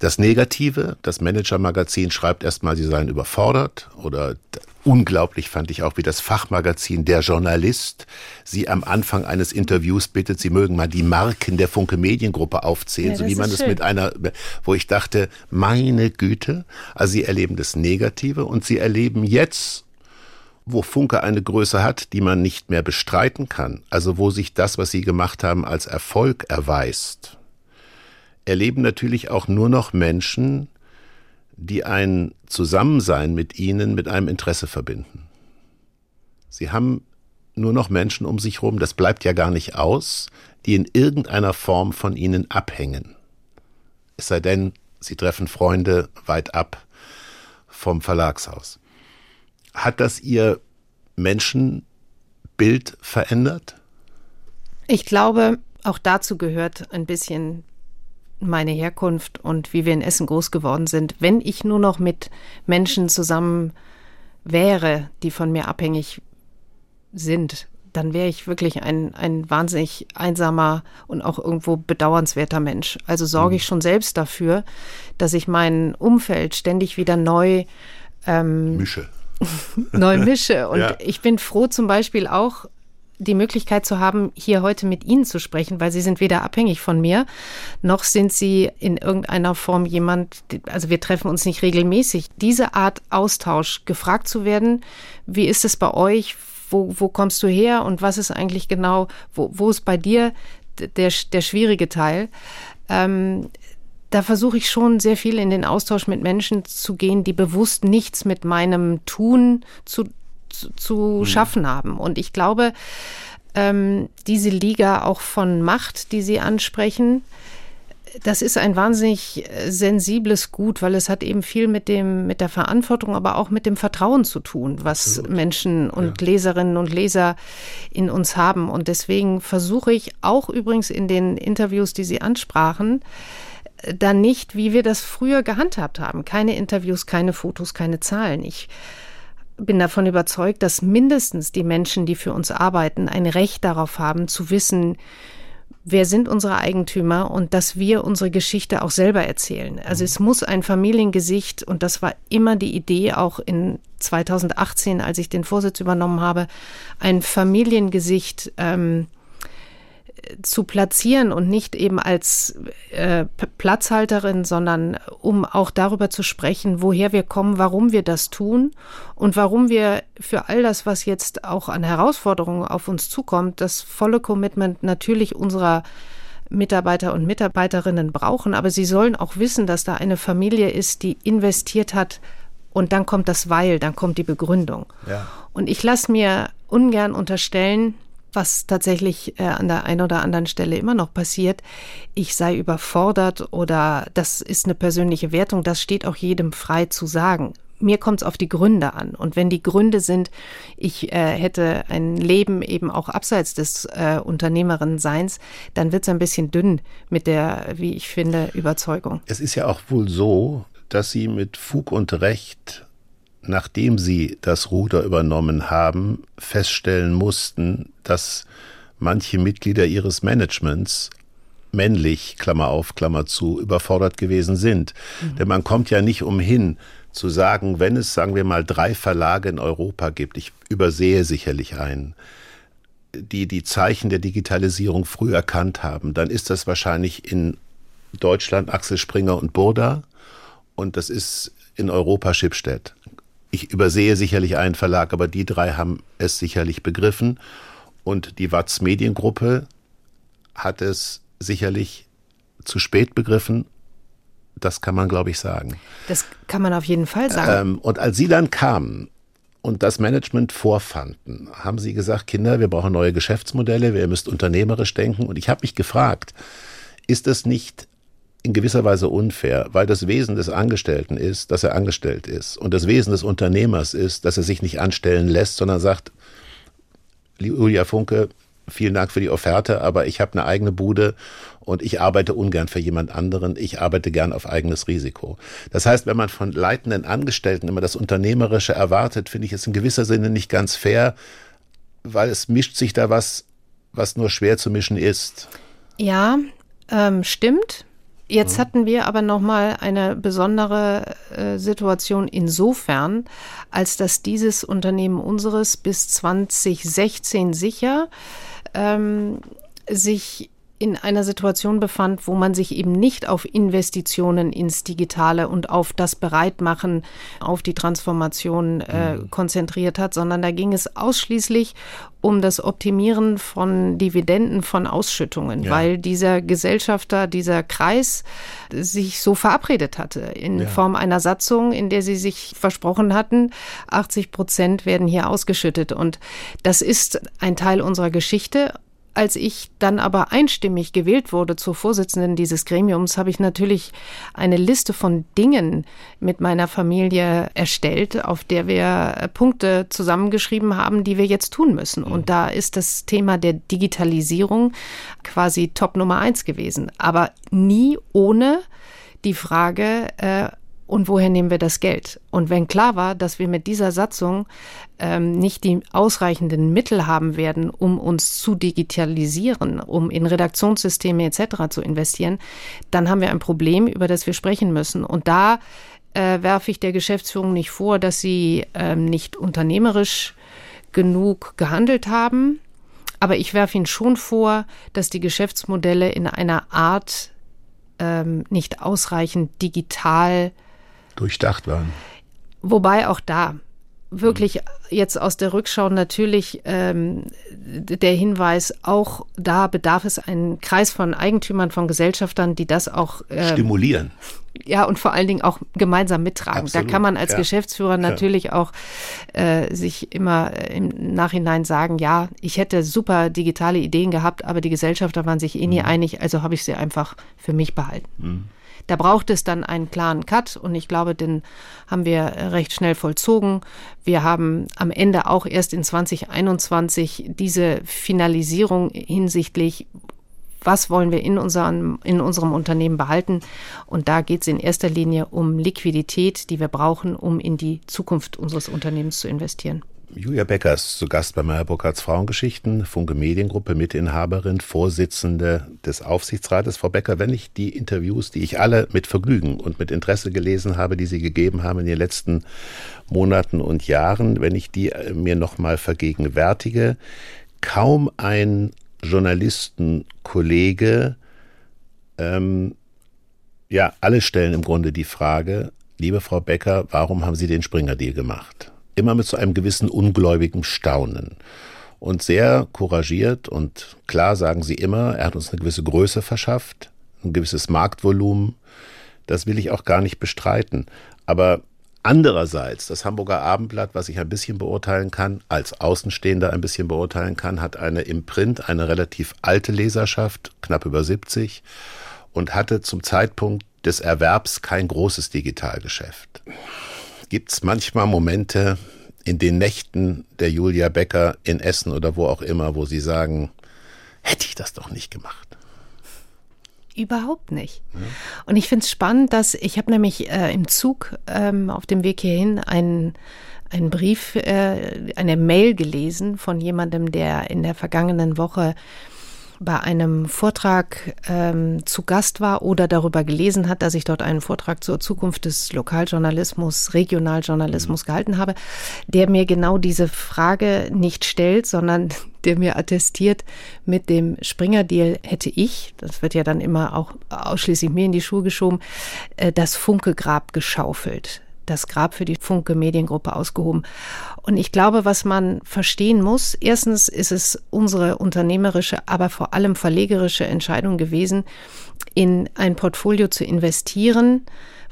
das Negative, das Manager-Magazin schreibt erstmal, Sie seien überfordert oder unglaublich fand ich auch, wie das Fachmagazin Der Journalist Sie am Anfang eines Interviews bittet, Sie mögen mal die Marken der Funke Mediengruppe aufzählen, ja, so wie man es mit einer, wo ich dachte, meine Güte, also Sie erleben das Negative und Sie erleben jetzt, wo Funke eine Größe hat, die man nicht mehr bestreiten kann, also wo sich das, was Sie gemacht haben, als Erfolg erweist. Erleben natürlich auch nur noch Menschen, die ein Zusammensein mit ihnen mit einem Interesse verbinden. Sie haben nur noch Menschen um sich herum, das bleibt ja gar nicht aus, die in irgendeiner Form von ihnen abhängen. Es sei denn, sie treffen Freunde weit ab vom Verlagshaus. Hat das ihr Menschenbild verändert? Ich glaube, auch dazu gehört ein bisschen meine Herkunft und wie wir in Essen groß geworden sind. Wenn ich nur noch mit Menschen zusammen wäre, die von mir abhängig sind, dann wäre ich wirklich ein wahnsinnig einsamer und auch irgendwo bedauernswerter Mensch. Also sorge ich schon selbst dafür, dass ich mein Umfeld ständig wieder neu mische. Und ja. Ich bin froh, zum Beispiel auch die Möglichkeit zu haben, hier heute mit Ihnen zu sprechen, weil Sie sind weder abhängig von mir, noch sind Sie in irgendeiner Form jemand, also wir treffen uns nicht regelmäßig. Diese Art Austausch, gefragt zu werden, wie ist es bei euch, wo kommst du her und was ist eigentlich genau, wo ist bei dir der schwierige Teil? Da versuche ich schon sehr viel in den Austausch mit Menschen zu gehen, die bewusst nichts mit meinem Tun zu schaffen haben. Und ich glaube, diese Liga auch von Macht, die Sie ansprechen, das ist ein wahnsinnig sensibles Gut, weil es hat eben viel mit der Verantwortung, aber auch mit dem Vertrauen zu tun, was Menschen und Leserinnen und Leser in uns haben. Und deswegen versuche ich auch übrigens in den Interviews, die Sie ansprachen, da nicht, wie wir das früher gehandhabt haben. Keine Interviews, keine Fotos, keine Zahlen. Ich bin davon überzeugt, dass mindestens die Menschen, die für uns arbeiten, ein Recht darauf haben, zu wissen, wer sind unsere Eigentümer und dass wir unsere Geschichte auch selber erzählen. Also es muss ein Familiengesicht, und das war immer die Idee, auch in 2018, als ich den Vorsitz übernommen habe, ein Familiengesicht zu platzieren und nicht eben als Platzhalterin, sondern um auch darüber zu sprechen, woher wir kommen, warum wir das tun und warum wir für all das, was jetzt auch an Herausforderungen auf uns zukommt, das volle Commitment natürlich unserer Mitarbeiter und Mitarbeiterinnen brauchen. Aber sie sollen auch wissen, dass da eine Familie ist, die investiert hat, und dann kommt das Weil, dann kommt die Begründung. Ja. Und ich lasse mir ungern unterstellen, was tatsächlich an der einen oder anderen Stelle immer noch passiert, ich sei überfordert oder das ist eine persönliche Wertung, das steht auch jedem frei zu sagen. Mir kommt es auf die Gründe an. Und wenn die Gründe sind, ich hätte ein Leben eben auch abseits des Unternehmerinnenseins, dann wird es ein bisschen dünn mit der, wie ich finde, Überzeugung. Es ist ja auch wohl so, dass Sie mit Fug und Recht, nachdem Sie das Ruder übernommen haben, feststellen mussten, dass manche Mitglieder Ihres Managements männlich, Klammer auf, Klammer zu, überfordert gewesen sind. Denn man kommt ja nicht umhin zu sagen, wenn es, sagen wir mal, 3 Verlage in Europa gibt, ich übersehe sicherlich einen, die die Zeichen der Digitalisierung früh erkannt haben, dann ist das wahrscheinlich in Deutschland Axel Springer und Burda und das ist in Europa Schibsted. Ich übersehe sicherlich einen Verlag, aber die 3 haben es sicherlich begriffen. Und die WAZ Mediengruppe hat es sicherlich zu spät begriffen. Das kann man, glaube ich, sagen. Das kann man auf jeden Fall sagen. Und als Sie dann kamen und das Management vorfanden, haben Sie gesagt, Kinder, wir brauchen neue Geschäftsmodelle, ihr müsst unternehmerisch denken. Und ich habe mich gefragt, ist das nicht in gewisser Weise unfair, weil das Wesen des Angestellten ist, dass er angestellt ist. Und das Wesen des Unternehmers ist, dass er sich nicht anstellen lässt, sondern sagt, Julia Funke, vielen Dank für die Offerte, aber ich habe eine eigene Bude und ich arbeite ungern für jemand anderen. Ich arbeite gern auf eigenes Risiko. Das heißt, wenn man von leitenden Angestellten immer das Unternehmerische erwartet, finde ich es in gewisser Sinne nicht ganz fair, weil es mischt sich da was nur schwer zu mischen ist. Ja, stimmt. Jetzt hatten wir aber nochmal eine besondere Situation insofern, als dass dieses Unternehmen unseres bis 2016 sicher sich in einer Situation befand, wo man sich eben nicht auf Investitionen ins Digitale und auf das Bereitmachen, auf die Transformation konzentriert hat, sondern da ging es ausschließlich um das Optimieren von Dividenden, von Ausschüttungen, ja, weil dieser Gesellschafter, dieser Kreis sich so verabredet hatte in Form einer Satzung, in der sie sich versprochen hatten, 80% werden hier ausgeschüttet. Und das ist ein Teil unserer Geschichte. Als ich dann aber einstimmig gewählt wurde zur Vorsitzenden dieses Gremiums, habe ich natürlich eine Liste von Dingen mit meiner Familie erstellt, auf der wir Punkte zusammengeschrieben haben, die wir jetzt tun müssen. Und da ist das Thema der Digitalisierung quasi Top Nummer 1 gewesen. Aber nie ohne die Frage, und woher nehmen wir das Geld? Und wenn klar war, dass wir mit dieser Satzung nicht die ausreichenden Mittel haben werden, um uns zu digitalisieren, um in Redaktionssysteme etc. zu investieren, dann haben wir ein Problem, über das wir sprechen müssen. Und da werfe ich der Geschäftsführung nicht vor, dass sie nicht unternehmerisch genug gehandelt haben. Aber ich werfe ihnen schon vor, dass die Geschäftsmodelle in einer Art nicht ausreichend digital durchdacht waren. Wobei auch da wirklich jetzt aus der Rückschau natürlich der Hinweis, auch da bedarf es einen Kreis von Eigentümern, von Gesellschaftern, die das auch stimulieren. Ja, und vor allen Dingen auch gemeinsam mittragen. Absolut, da kann man als Geschäftsführer natürlich auch sich immer im Nachhinein sagen, ja, ich hätte super digitale Ideen gehabt, aber die Gesellschafter waren sich eh nie einig, also habe ich sie einfach für mich behalten. Da braucht es dann einen klaren Cut und ich glaube, den haben wir recht schnell vollzogen. Wir haben am Ende auch erst in 2021 diese Finalisierung hinsichtlich, was wollen wir in unserem Unternehmen behalten. Und da geht es in erster Linie um Liquidität, die wir brauchen, um in die Zukunft unseres Unternehmens zu investieren. Julia Becker ist zu Gast bei Meyer-Burckhardts Frauengeschichten, Funke Mediengruppe, Mitinhaberin, Vorsitzende des Aufsichtsrates. Frau Becker, wenn ich die Interviews, die ich alle mit Vergnügen und mit Interesse gelesen habe, die Sie gegeben haben in den letzten Monaten und Jahren, wenn ich die mir nochmal vergegenwärtige, kaum ein Journalistenkollege, alle stellen im Grunde die Frage, liebe Frau Becker, warum haben Sie den Springer-Deal gemacht? Immer mit so einem gewissen ungläubigen Staunen. Und sehr couragiert und klar sagen sie immer, er hat uns eine gewisse Größe verschafft, ein gewisses Marktvolumen. Das will ich auch gar nicht bestreiten. Aber andererseits, das Hamburger Abendblatt, was ich ein bisschen beurteilen kann, als Außenstehender ein bisschen beurteilen kann, hat eine im Print eine relativ alte Leserschaft, knapp über 70, und hatte zum Zeitpunkt des Erwerbs kein großes Digitalgeschäft. Gibt es manchmal Momente in den Nächten der Julia Becker in Essen oder wo auch immer, wo Sie sagen, hätte ich das doch nicht gemacht? Überhaupt nicht. Ja. Und ich finde es spannend, dass ich habe nämlich im Zug auf dem Weg hierhin einen Brief, eine Mail gelesen von jemandem, der in der vergangenen Woche bei einem Vortrag zu Gast war oder darüber gelesen hat, dass ich dort einen Vortrag zur Zukunft des Lokaljournalismus, Regionaljournalismus gehalten habe, der mir genau diese Frage nicht stellt, sondern der mir attestiert, mit dem Springer-Deal hätte ich, das wird ja dann immer auch ausschließlich mir in die Schuhe geschoben, das Funke-Grab geschaufelt, das Grab für die Funke Mediengruppe ausgehoben. Und ich glaube, was man verstehen muss, erstens ist es unsere unternehmerische, aber vor allem verlegerische Entscheidung gewesen, in ein Portfolio zu investieren,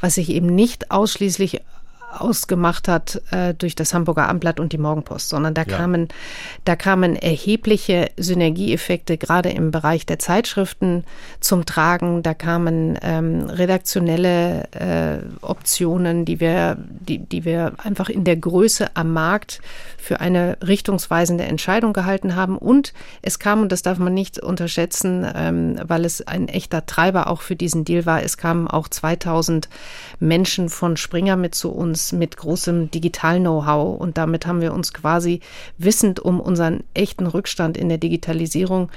was sich eben nicht ausschließlich ausgemacht hat durch das Hamburger Abendblatt und die Morgenpost, sondern da kamen erhebliche Synergieeffekte gerade im Bereich der Zeitschriften zum Tragen. Da kamen redaktionelle Optionen, die wir einfach in der Größe am Markt für eine richtungsweisende Entscheidung gehalten haben. Und es kam, und das darf man nicht unterschätzen, weil es ein echter Treiber auch für diesen Deal war, es kamen auch 2000 Menschen von Springer mit zu uns ist mit großem Digital-Know-how. Und damit haben wir uns quasi wissend um unseren echten Rückstand in der Digitalisierung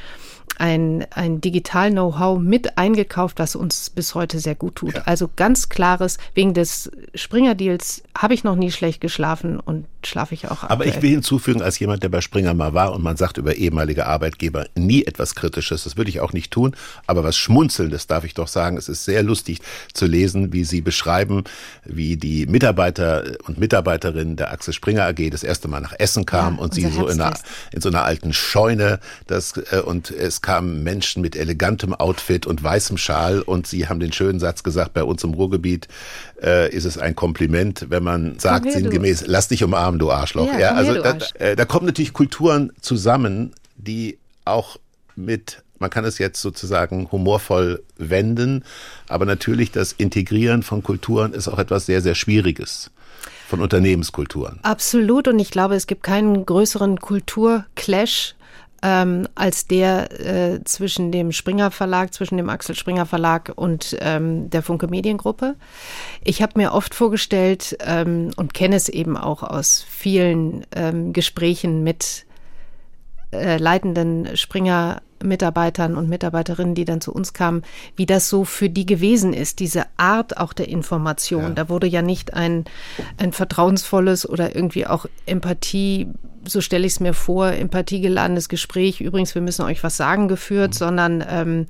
ein Digital-Know-how mit eingekauft, was uns bis heute sehr gut tut. Ja. Also ganz klares, wegen des Springer-Deals habe ich noch nie schlecht geschlafen und schlafe ich auch aktuell. Aber ich will hinzufügen, als jemand, der bei Springer mal war und man sagt über ehemalige Arbeitgeber nie etwas Kritisches, das würde ich auch nicht tun, aber was Schmunzelndes darf ich doch sagen. Es ist sehr lustig zu lesen, wie Sie beschreiben, wie die Mitarbeiter und Mitarbeiterinnen der Axel Springer AG das erste Mal nach Essen kamen, ja, und sie so in so einer alten Scheune und es kamen Menschen mit elegantem Outfit und weißem Schal und sie haben den schönen Satz gesagt, bei uns im Ruhrgebiet ist es ein Kompliment, wenn man sagt, sinngemäß, lass dich umarmen, du Arschloch. Ja, also da kommen natürlich Kulturen zusammen, die auch mit, man kann es jetzt sozusagen humorvoll wenden, aber natürlich das Integrieren von Kulturen ist auch etwas sehr, sehr Schwieriges. Von Unternehmenskulturen. Absolut, und ich glaube, es gibt keinen größeren Kulturclash als der zwischen dem Springer Verlag, zwischen dem Axel Springer Verlag und der Funke Mediengruppe. Ich habe mir oft vorgestellt und kenne es eben auch aus vielen Gesprächen mit leitenden Springer Mitarbeitern und Mitarbeiterinnen, die dann zu uns kamen, wie das so für die gewesen ist, diese Art auch der Information. Ja. Da wurde ja nicht ein vertrauensvolles oder irgendwie auch Empathie, so stelle ich es mir vor, empathiegeladenes Gespräch, übrigens, wir müssen euch was sagen, geführt, sondern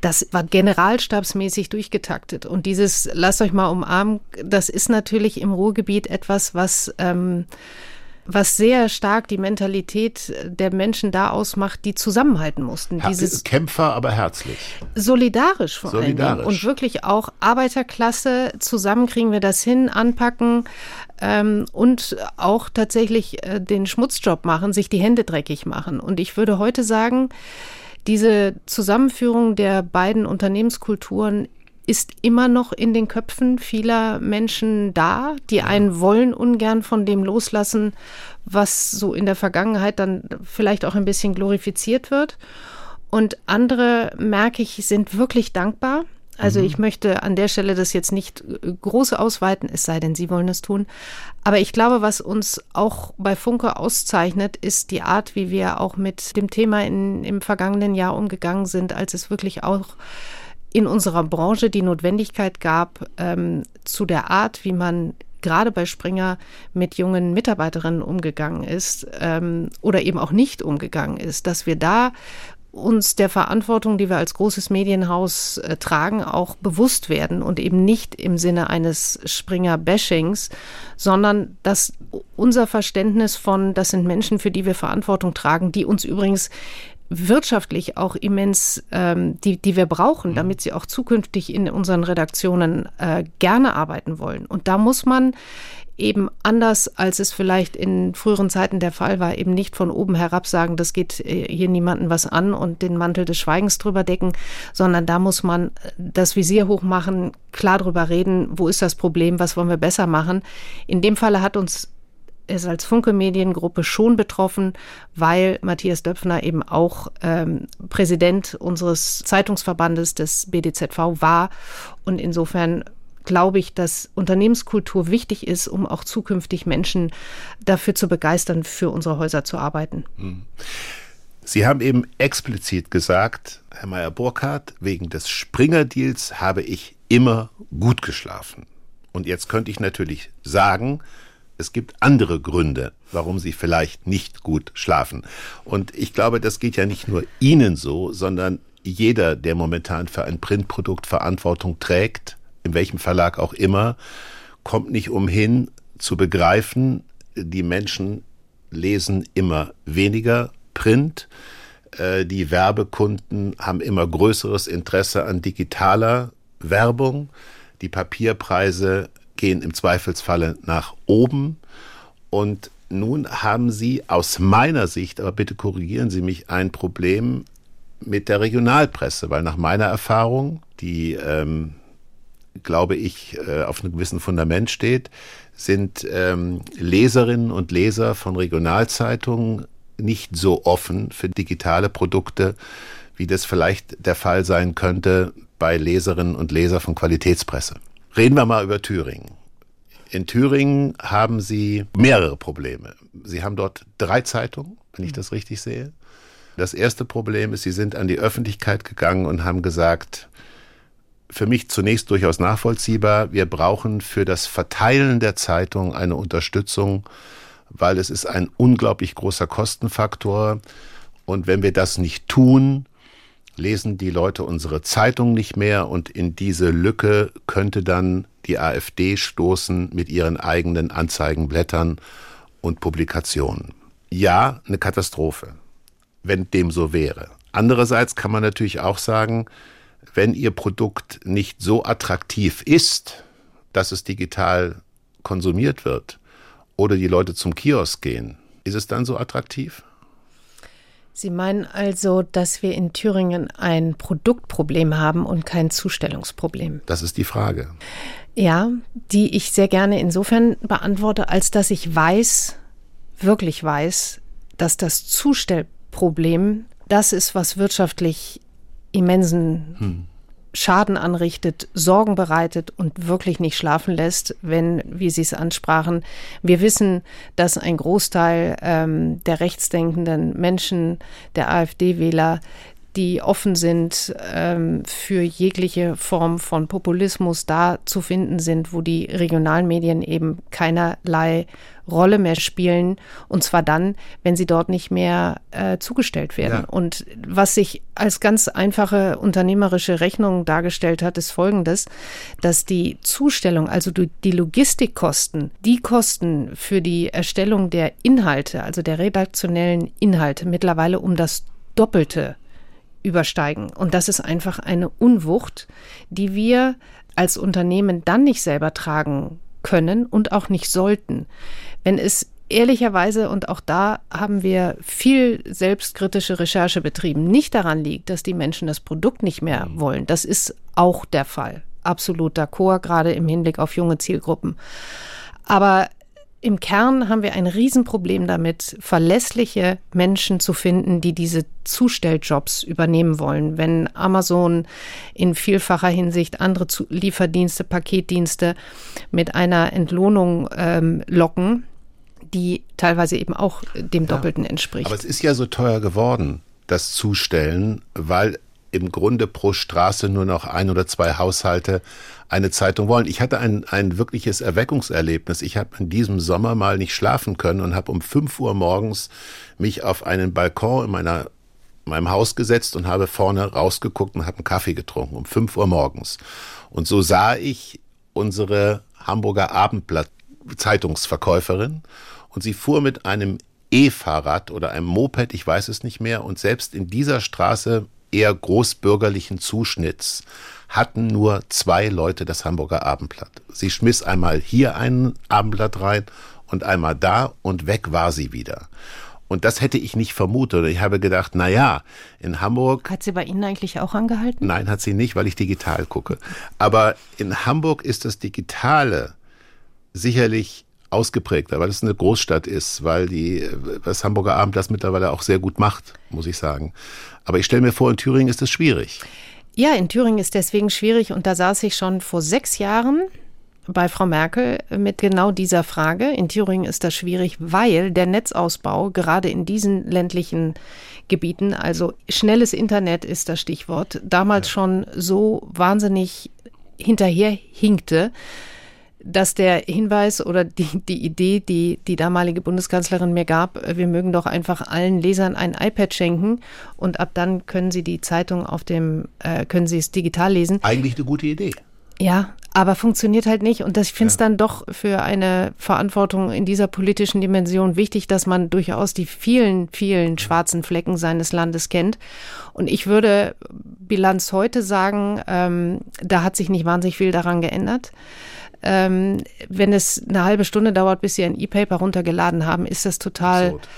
das war generalstabsmäßig durchgetaktet. Und dieses lasst euch mal umarmen, das ist natürlich im Ruhrgebiet etwas, was sehr stark die Mentalität der Menschen da ausmacht, die zusammenhalten mussten. Dieses Kämpfer, aber herzlich. Solidarisch vor allem. Und wirklich auch Arbeiterklasse, zusammen kriegen wir das hin, anpacken und auch tatsächlich den Schmutzjob machen, sich die Hände dreckig machen. Und ich würde heute sagen, diese Zusammenführung der beiden Unternehmenskulturen ist immer noch in den Köpfen vieler Menschen da, die einen wollen ungern von dem loslassen, was so in der Vergangenheit dann vielleicht auch ein bisschen glorifiziert wird. Und andere, merke ich, sind wirklich dankbar. Also ich möchte an der Stelle das jetzt nicht groß ausweiten, es sei denn, Sie wollen es tun. Aber ich glaube, was uns auch bei Funke auszeichnet, ist die Art, wie wir auch mit dem Thema im vergangenen Jahr umgegangen sind, als es wirklich auch in unserer Branche die Notwendigkeit gab, zu der Art, wie man gerade bei Springer mit jungen Mitarbeiterinnen umgegangen ist oder eben auch nicht umgegangen ist, dass wir da uns der Verantwortung, die wir als großes Medienhaus tragen, auch bewusst werden und eben nicht im Sinne eines Springer-Bashings, sondern dass unser Verständnis von, das sind Menschen, für die wir Verantwortung tragen, die uns übrigens wirtschaftlich auch immens, die wir brauchen, damit sie auch zukünftig in unseren Redaktionen gerne arbeiten wollen. Und da muss man eben anders, als es vielleicht in früheren Zeiten der Fall war, eben nicht von oben herab sagen, das geht hier niemandem was an und den Mantel des Schweigens drüber decken, sondern da muss man das Visier hochmachen, klar drüber reden, wo ist das Problem, was wollen wir besser machen. In dem Falle hat uns ist als Funke Mediengruppe schon betroffen, weil Matthias Döpfner eben auch Präsident unseres Zeitungsverbandes des BDZV war. Und insofern glaube ich, dass Unternehmenskultur wichtig ist, um auch zukünftig Menschen dafür zu begeistern, für unsere Häuser zu arbeiten. Sie haben eben explizit gesagt, Herr Meyer-Burckhardt, wegen des Springer-Deals habe ich immer gut geschlafen. Und jetzt könnte ich natürlich sagen, es gibt andere Gründe, warum Sie vielleicht nicht gut schlafen. Und ich glaube, das geht ja nicht nur Ihnen so, sondern jeder, der momentan für ein Printprodukt Verantwortung trägt, in welchem Verlag auch immer, kommt nicht umhin zu begreifen, die Menschen lesen immer weniger Print. Die Werbekunden haben immer größeres Interesse an digitaler Werbung. Die Papierpreise gehen im Zweifelsfalle nach oben. Und nun haben Sie aus meiner Sicht, aber bitte korrigieren Sie mich, ein Problem mit der Regionalpresse, weil nach meiner Erfahrung, die, glaube ich, auf einem gewissen Fundament steht, sind Leserinnen und Leser von Regionalzeitungen nicht so offen für digitale Produkte, wie das vielleicht der Fall sein könnte bei Leserinnen und Lesern von Qualitätspresse. Reden wir mal über Thüringen. In Thüringen haben sie mehrere Probleme. Sie haben dort 3 Zeitungen, wenn ich das richtig sehe. Das erste Problem ist, sie sind an die Öffentlichkeit gegangen und haben gesagt, für mich zunächst durchaus nachvollziehbar, wir brauchen für das Verteilen der Zeitung eine Unterstützung, weil es ist ein unglaublich großer Kostenfaktor. Und wenn wir das nicht tun, lesen die Leute unsere Zeitung nicht mehr und in diese Lücke könnte dann die AfD stoßen mit ihren eigenen Anzeigenblättern und Publikationen. Ja, eine Katastrophe, wenn dem so wäre. Andererseits kann man natürlich auch sagen, wenn Ihr Produkt nicht so attraktiv ist, dass es digital konsumiert wird oder die Leute zum Kiosk gehen, ist es dann so attraktiv? Sie meinen also, dass wir in Thüringen ein Produktproblem haben und kein Zustellungsproblem? Das ist die Frage. Ja, die ich sehr gerne insofern beantworte, als dass ich wirklich weiß, dass das Zustellproblem das ist, was wirtschaftlich immensen Schaden anrichtet, Sorgen bereitet und wirklich nicht schlafen lässt, wenn, wie Sie es ansprachen, wir wissen, dass ein Großteil der rechtsdenkenden Menschen, der AfD-Wähler, die offen sind für jegliche Form von Populismus, da zu finden sind, wo die regionalen Medien eben keinerlei Rolle mehr spielen. Und zwar dann, wenn sie dort nicht mehr zugestellt werden. Ja. Und was sich als ganz einfache unternehmerische Rechnung dargestellt hat, ist Folgendes, dass die Zustellung, also die Logistikkosten, die Kosten für die Erstellung der Inhalte, also der redaktionellen Inhalte, mittlerweile um das Doppelte übersteigen. Und das ist einfach eine Unwucht, die wir als Unternehmen dann nicht selber tragen können und auch nicht sollten. Wenn es ehrlicherweise, und auch da haben wir viel selbstkritische Recherche betrieben, nicht daran liegt, dass die Menschen das Produkt nicht mehr wollen. Das ist auch der Fall. Absolut d'accord, gerade im Hinblick auf junge Zielgruppen. Aber im Kern haben wir ein Riesenproblem damit, verlässliche Menschen zu finden, die diese Zustelljobs übernehmen wollen. Wenn Amazon in vielfacher Hinsicht andere Lieferdienste, Paketdienste mit einer Entlohnung locken, die teilweise eben auch dem Doppelten entspricht. Aber es ist ja so teuer geworden, das Zustellen, weil im Grunde pro Straße nur noch 1 oder 2 Haushalte eine Zeitung wollen. Ich hatte ein wirkliches Erweckungserlebnis. Ich habe in diesem Sommer mal nicht schlafen können und habe um 5 Uhr morgens mich auf einen Balkon in meinem Haus gesetzt und habe vorne rausgeguckt und habe einen Kaffee getrunken um 5 Uhr morgens. Und so sah ich unsere Hamburger Abendblatt Zeitungsverkäuferin und sie fuhr mit einem E-Fahrrad oder einem Moped, ich weiß es nicht mehr, und selbst in dieser Straße eher großbürgerlichen Zuschnitts hatten nur 2 Leute das Hamburger Abendblatt. Sie schmiss einmal hier ein Abendblatt rein und einmal da und weg war sie wieder. Und das hätte ich nicht vermutet. Ich habe gedacht, naja, in Hamburg... Hat sie bei Ihnen eigentlich auch angehalten? Nein, hat sie nicht, weil ich digital gucke. Aber in Hamburg ist das Digitale sicherlich ausgeprägter, weil es eine Großstadt ist, weil das Hamburger Abendblatt das mittlerweile auch sehr gut macht, muss ich sagen. Aber ich stelle mir vor, in Thüringen ist das schwierig. Ja, in Thüringen ist deswegen schwierig und da saß ich schon vor 6 Jahren bei Frau Merkel mit genau dieser Frage. In Thüringen ist das schwierig, weil der Netzausbau gerade in diesen ländlichen Gebieten, also schnelles Internet ist das Stichwort, damals schon so wahnsinnig hinterher hinkte, dass der Hinweis oder die Idee, die die damalige Bundeskanzlerin mir gab, wir mögen doch einfach allen Lesern ein iPad schenken und ab dann können sie die Zeitung können sie es digital lesen. Eigentlich eine gute Idee. Ja, aber funktioniert halt nicht und ich finde es dann doch für eine Verantwortung in dieser politischen Dimension wichtig, dass man durchaus die vielen, vielen schwarzen Flecken seines Landes kennt. Und ich würde Bilanz heute sagen, da hat sich nicht wahnsinnig viel daran geändert. Wenn es eine halbe Stunde dauert, bis Sie ein E-Paper runtergeladen haben, ist das total absurd.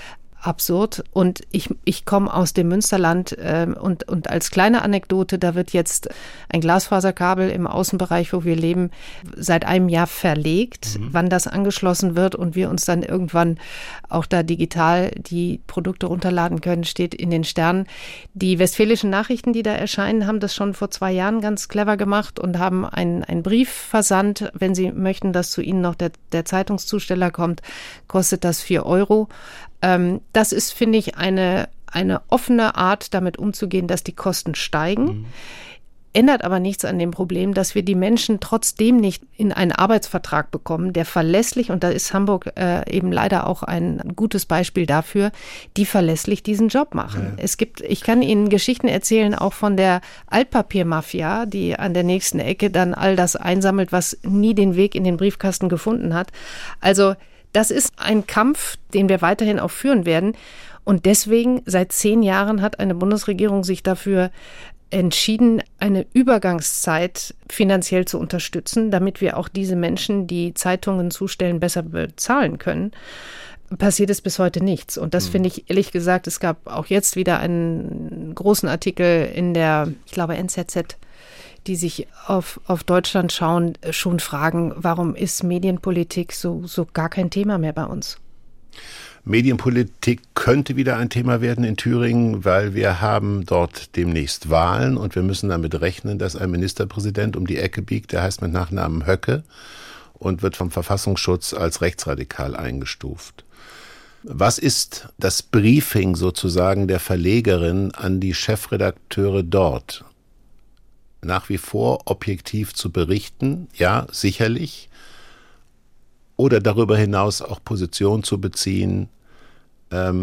absurd. Und ich komme aus dem Münsterland und als kleine Anekdote, da wird jetzt ein Glasfaserkabel im Außenbereich, wo wir leben, seit einem Jahr verlegt, wann das angeschlossen wird und wir uns dann irgendwann auch da digital die Produkte runterladen können, steht in den Sternen. Die Westfälischen Nachrichten, die da erscheinen, haben das schon vor 2 Jahren ganz clever gemacht und haben einen Brief versandt. Wenn Sie möchten, dass zu Ihnen noch der Zeitungszusteller kommt, kostet das 4 €. Das ist, finde ich, eine offene Art, damit umzugehen, dass die Kosten steigen. Ändert aber nichts an dem Problem, dass wir die Menschen trotzdem nicht in einen Arbeitsvertrag bekommen, der verlässlich, und da ist Hamburg eben leider auch ein gutes Beispiel dafür, die verlässlich diesen Job machen. Ja. Ich kann Ihnen Geschichten erzählen, auch von der Altpapiermafia, die an der nächsten Ecke dann all das einsammelt, was nie den Weg in den Briefkasten gefunden hat. Also das ist ein Kampf, den wir weiterhin auch führen werden. Und deswegen, seit 10 Jahren hat eine Bundesregierung sich dafür entschieden, eine Übergangszeit finanziell zu unterstützen, damit wir auch diese Menschen, die Zeitungen zustellen, besser bezahlen können. Passiert ist bis heute nichts. Und das finde ich, ehrlich gesagt, es gab auch jetzt wieder einen großen Artikel in der, ich glaube, NZZ, die sich auf Deutschland schauen, schon fragen, warum ist Medienpolitik so gar kein Thema mehr bei uns? Medienpolitik könnte wieder ein Thema werden in Thüringen, weil wir haben dort demnächst Wahlen und wir müssen damit rechnen, dass ein Ministerpräsident um die Ecke biegt, der heißt mit Nachnamen Höcke und wird vom Verfassungsschutz als rechtsradikal eingestuft. Was ist das Briefing sozusagen der Verlegerin an die Chefredakteure dort? Nach wie vor objektiv zu berichten, ja, sicherlich. Oder darüber hinaus auch Position zu beziehen.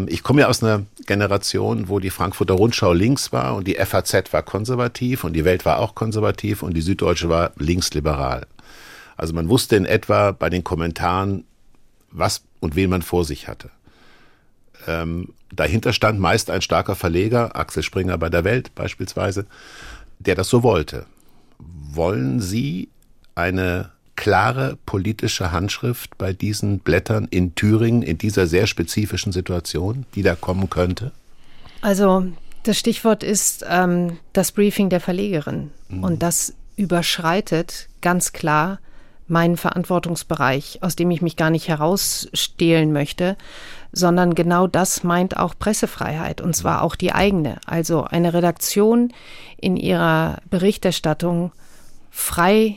Ich komme ja aus einer Generation, wo die Frankfurter Rundschau links war und die FAZ war konservativ und die Welt war auch konservativ und die Süddeutsche war linksliberal. Also man wusste in etwa bei den Kommentaren, was und wen man vor sich hatte. Dahinter stand meist ein starker Verleger, Axel Springer bei der Welt beispielsweise, der das so wollte. Wollen Sie eine klare politische Handschrift bei diesen Blättern in Thüringen, in dieser sehr spezifischen Situation, die da kommen könnte? Also das Stichwort ist das Briefing der Verlegerin. Und das überschreitet ganz klar meinen Verantwortungsbereich, aus dem ich mich gar nicht herausstehlen möchte, sondern genau das meint auch Pressefreiheit, und zwar auch die eigene. Also eine Redaktion in ihrer Berichterstattung frei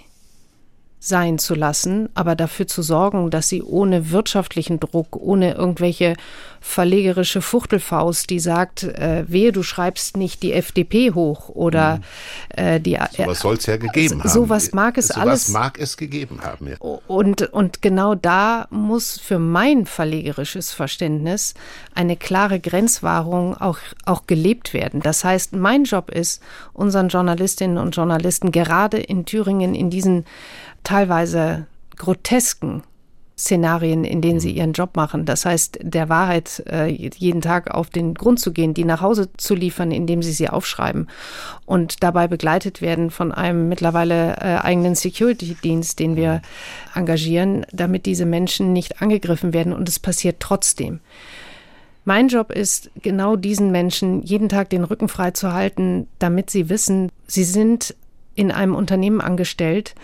sein zu lassen, aber dafür zu sorgen, dass sie ohne wirtschaftlichen Druck, ohne irgendwelche verlegerische Fuchtelfaust, die sagt, wehe, du schreibst nicht die FDP hoch oder die... Sowas soll es ja gegeben haben. Sowas mag es gegeben haben. Ja. Und genau da muss für mein verlegerisches Verständnis eine klare Grenzwahrung auch gelebt werden. Das heißt, mein Job ist, unseren Journalistinnen und Journalisten gerade in Thüringen in diesen teilweise grotesken Szenarien, in denen sie ihren Job machen. Das heißt, der Wahrheit jeden Tag auf den Grund zu gehen, die nach Hause zu liefern, indem sie aufschreiben und dabei begleitet werden von einem mittlerweile eigenen Security-Dienst, den wir engagieren, damit diese Menschen nicht angegriffen werden, und es passiert trotzdem. Mein Job ist, genau diesen Menschen jeden Tag den Rücken frei zu halten, damit sie wissen, sie sind in einem Unternehmen angestellt,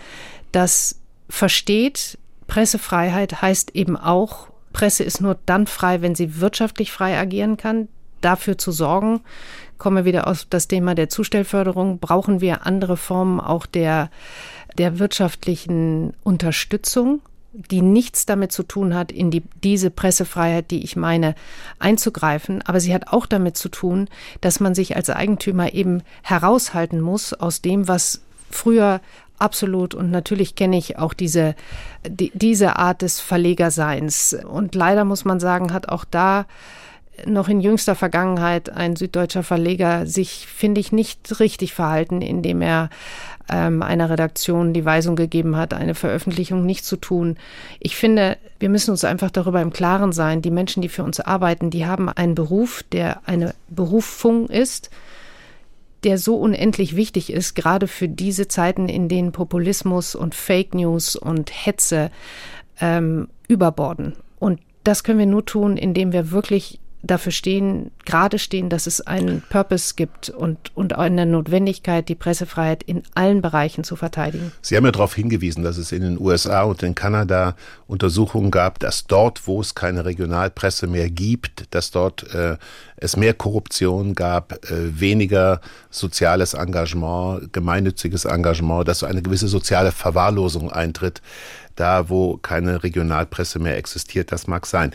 das versteht, Pressefreiheit heißt eben auch, Presse ist nur dann frei, wenn sie wirtschaftlich frei agieren kann. Dafür zu sorgen, kommen wir wieder auf das Thema der Zustellförderung, brauchen wir andere Formen auch der wirtschaftlichen Unterstützung, die nichts damit zu tun hat, in diese Pressefreiheit, die ich meine, einzugreifen. Aber sie hat auch damit zu tun, dass man sich als Eigentümer eben heraushalten muss aus dem, was früher absolut. Und natürlich kenne ich auch diese Art des Verlegerseins. Und leider muss man sagen, hat auch da noch in jüngster Vergangenheit ein süddeutscher Verleger sich, finde ich, nicht richtig verhalten, indem er einer Redaktion die Weisung gegeben hat, eine Veröffentlichung nicht zu tun. Ich finde, wir müssen uns einfach darüber im Klaren sein, die Menschen, die für uns arbeiten, die haben einen Beruf, der eine Berufung ist, der so unendlich wichtig ist, gerade für diese Zeiten, in denen Populismus und Fake News und Hetze überborden. Und das können wir nur tun, indem wir wirklich dafür gerade stehen, dass es einen Purpose gibt und eine Notwendigkeit, die Pressefreiheit in allen Bereichen zu verteidigen. Sie haben ja darauf hingewiesen, dass es in den USA und in Kanada Untersuchungen gab, dass dort, wo es keine Regionalpresse mehr gibt, dass dort es mehr Korruption gab, weniger soziales Engagement, gemeinnütziges Engagement, dass so eine gewisse soziale Verwahrlosung eintritt, da wo keine Regionalpresse mehr existiert. Das mag sein.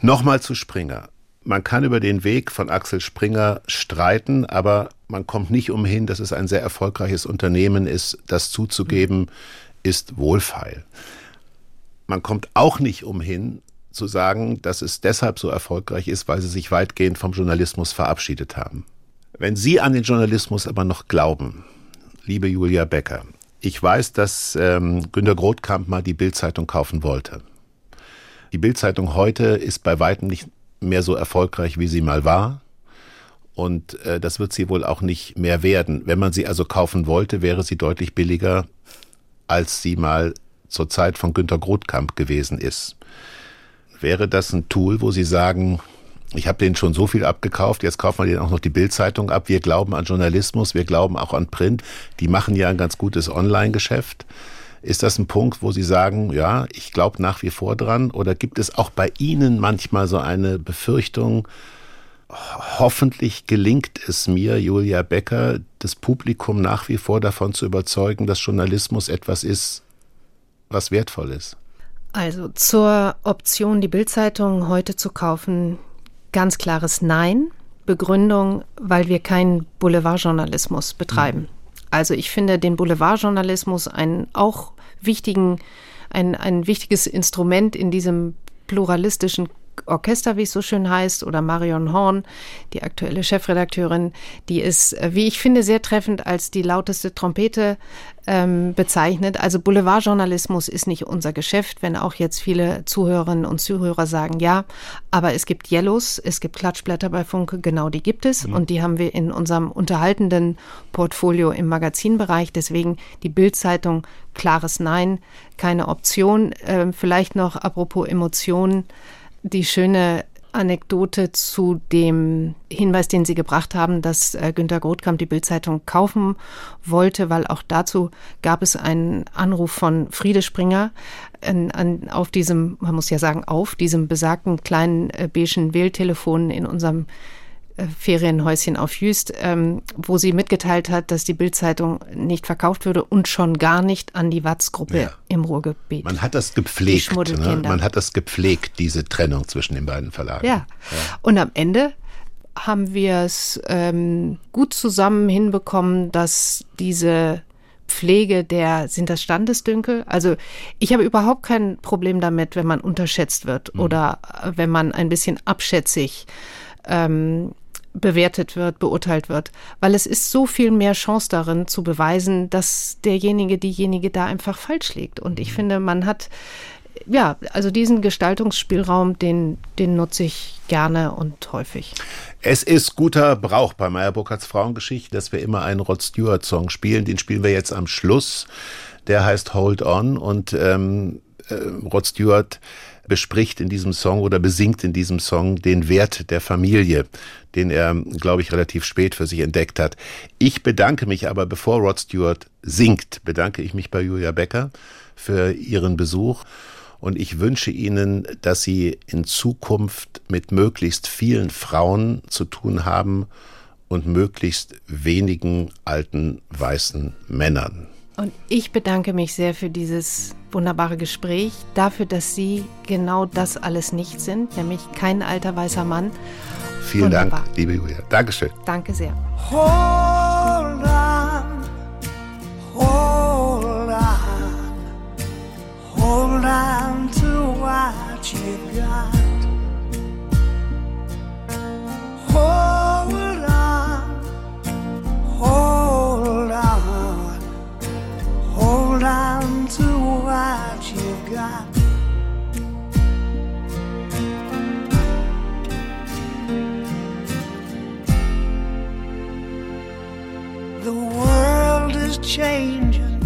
Nochmal zu Springer. Man kann über den Weg von Axel Springer streiten, aber man kommt nicht umhin, dass es ein sehr erfolgreiches Unternehmen ist. Das zuzugeben, ist wohlfeil. Man kommt auch nicht umhin, zu sagen, dass es deshalb so erfolgreich ist, weil sie sich weitgehend vom Journalismus verabschiedet haben. Wenn Sie an den Journalismus aber noch glauben, liebe Julia Becker, ich weiß, dass Günther Grotkamp mal die Bild-Zeitung kaufen wollte. Die Bild-Zeitung heute ist bei weitem nicht mehr so erfolgreich, wie sie mal war. Und das wird sie wohl auch nicht mehr werden. Wenn man sie also kaufen wollte, wäre sie deutlich billiger, als sie mal zur Zeit von Günther Grotkamp gewesen ist. Wäre das ein Tool, wo Sie sagen, ich habe denen schon so viel abgekauft, jetzt kaufen wir denen auch noch die Bild-Zeitung ab. Wir glauben an Journalismus, wir glauben auch an Print. Die machen ja ein ganz gutes Online-Geschäft. Ist das ein Punkt, wo Sie sagen, ja, ich glaube nach wie vor dran? Oder gibt es auch bei Ihnen manchmal so eine Befürchtung, hoffentlich gelingt es mir, Julia Becker, das Publikum nach wie vor davon zu überzeugen, dass Journalismus etwas ist, was wertvoll ist? Also zur Option, die Bild-Zeitung heute zu kaufen, ganz klares Nein. Begründung, weil wir keinen Boulevardjournalismus betreiben. Also ich finde den Boulevardjournalismus ein wichtiges Instrument in diesem pluralistischen Orchester, wie es so schön heißt, oder Marion Horn, die aktuelle Chefredakteurin, die ist, wie ich finde, sehr treffend als die lauteste Trompete bezeichnet. Also Boulevardjournalismus ist nicht unser Geschäft, wenn auch jetzt viele Zuhörerinnen und Zuhörer sagen, ja, aber es gibt Yellows, es gibt Klatschblätter bei Funke, genau die gibt es und die haben wir in unserem unterhaltenden Portfolio im Magazinbereich. Deswegen die Bild-Zeitung, klares Nein, keine Option. Vielleicht noch apropos Emotionen, die schöne Anekdote zu dem Hinweis, den Sie gebracht haben, dass Günther Grotkamp die Bild-Zeitung kaufen wollte, weil auch dazu gab es einen Anruf von Friede Springer auf diesem besagten kleinen beigen Wähltelefon in unserem Ferienhäuschen auf Jüst, wo sie mitgeteilt hat, dass die Bild-Zeitung nicht verkauft würde und schon gar nicht an die WAZ-Gruppe im Ruhrgebiet. Man hat das gepflegt, diese Trennung zwischen den beiden Verlagen. Ja. Und am Ende haben wir es gut zusammen hinbekommen, dass diese Pflege sind das Standesdünkel? Also ich habe überhaupt kein Problem damit, wenn man unterschätzt wird oder wenn man ein bisschen abschätzig beurteilt wird, weil es ist so viel mehr Chance darin zu beweisen, dass diejenige da einfach falsch liegt. Und ich finde, man hat, diesen Gestaltungsspielraum, den nutze ich gerne und häufig. Es ist guter Brauch bei Meyer-Burckhardts Frauengeschichten, dass wir immer einen Rod Stewart Song spielen. Den spielen wir jetzt am Schluss. Der heißt Hold On und Rod Stewart bespricht in diesem Song oder besingt in diesem Song den Wert der Familie, den er, glaube ich, relativ spät für sich entdeckt hat. Ich bedanke mich aber, bevor Rod Stewart singt, bedanke ich mich bei Julia Becker für ihren Besuch und ich wünsche Ihnen, dass Sie in Zukunft mit möglichst vielen Frauen zu tun haben und möglichst wenigen alten weißen Männern. Und ich bedanke mich sehr für dieses wunderbare Gespräch, dafür, dass Sie genau das alles nicht sind, nämlich kein alter weißer Mann. Vielen Wunderbar. Dank, liebe Julia. Dankeschön. Danke sehr. Hold on, hold on, hold on to what you got. Hold on, hold on. Hold on to what you got. The world is changing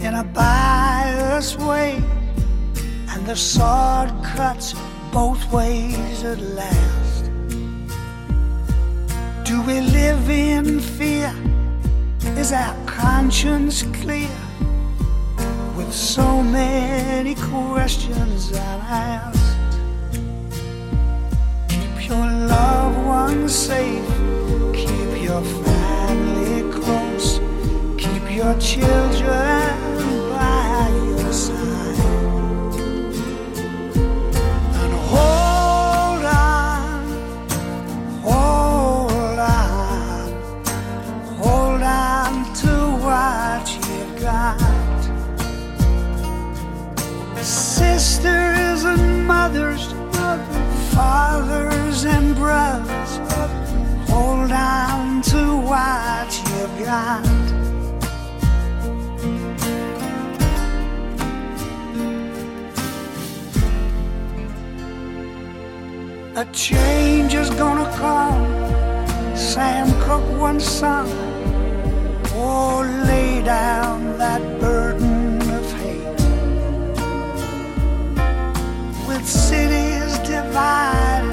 in a biased way, and the sword cuts both ways at last. Do we live in fear? Is our conscience clear? With so many questions unasked. Keep your loved ones safe. Keep your family close. Keep your children by your side. And hold on to what you've got. Sisters and mothers, fathers and brothers, hold on to what you've got. A change is gonna come. Sam Cooke once sung, oh, lay down that burden of hate. With cities divided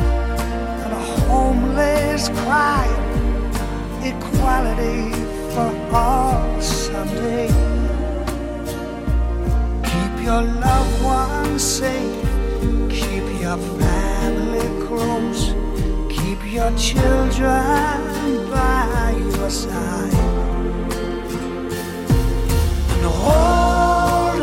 and a homeless cry, equality for all someday. Keep your loved ones safe. Keep your family close. Keep your children by your side. And hold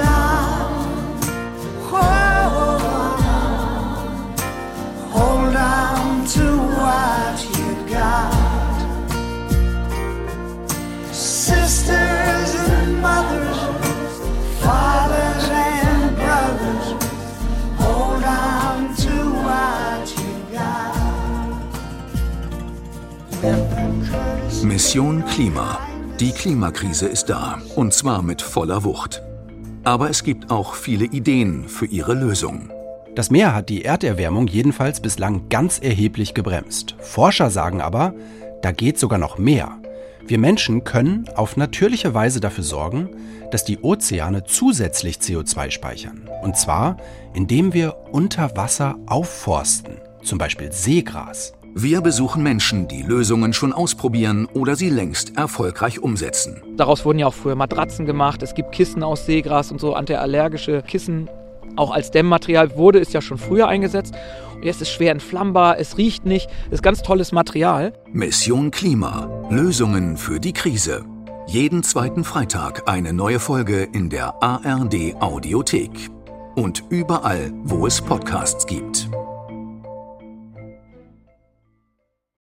on to what you got. Sisters and mothers, fathers and brothers, hold on to what you got. Mission Klima. Die Klimakrise ist da, und zwar mit voller Wucht. Aber es gibt auch viele Ideen für ihre Lösung. Das Meer hat die Erderwärmung jedenfalls bislang ganz erheblich gebremst. Forscher sagen aber, da geht sogar noch mehr. Wir Menschen können auf natürliche Weise dafür sorgen, dass die Ozeane zusätzlich CO2 speichern. Und zwar, indem wir unter Wasser aufforsten, zum Beispiel Seegras. Wir besuchen Menschen, die Lösungen schon ausprobieren oder sie längst erfolgreich umsetzen. Daraus wurden ja auch früher Matratzen gemacht. Es gibt Kissen aus Seegras und so, antiallergische Kissen. Auch als Dämmmaterial wurde es ja schon früher eingesetzt. Es ist schwer entflammbar, es riecht nicht, ist ganz tolles Material. Mission Klima – Lösungen für die Krise. Jeden zweiten Freitag eine neue Folge in der ARD-Audiothek. Und überall, wo es Podcasts gibt.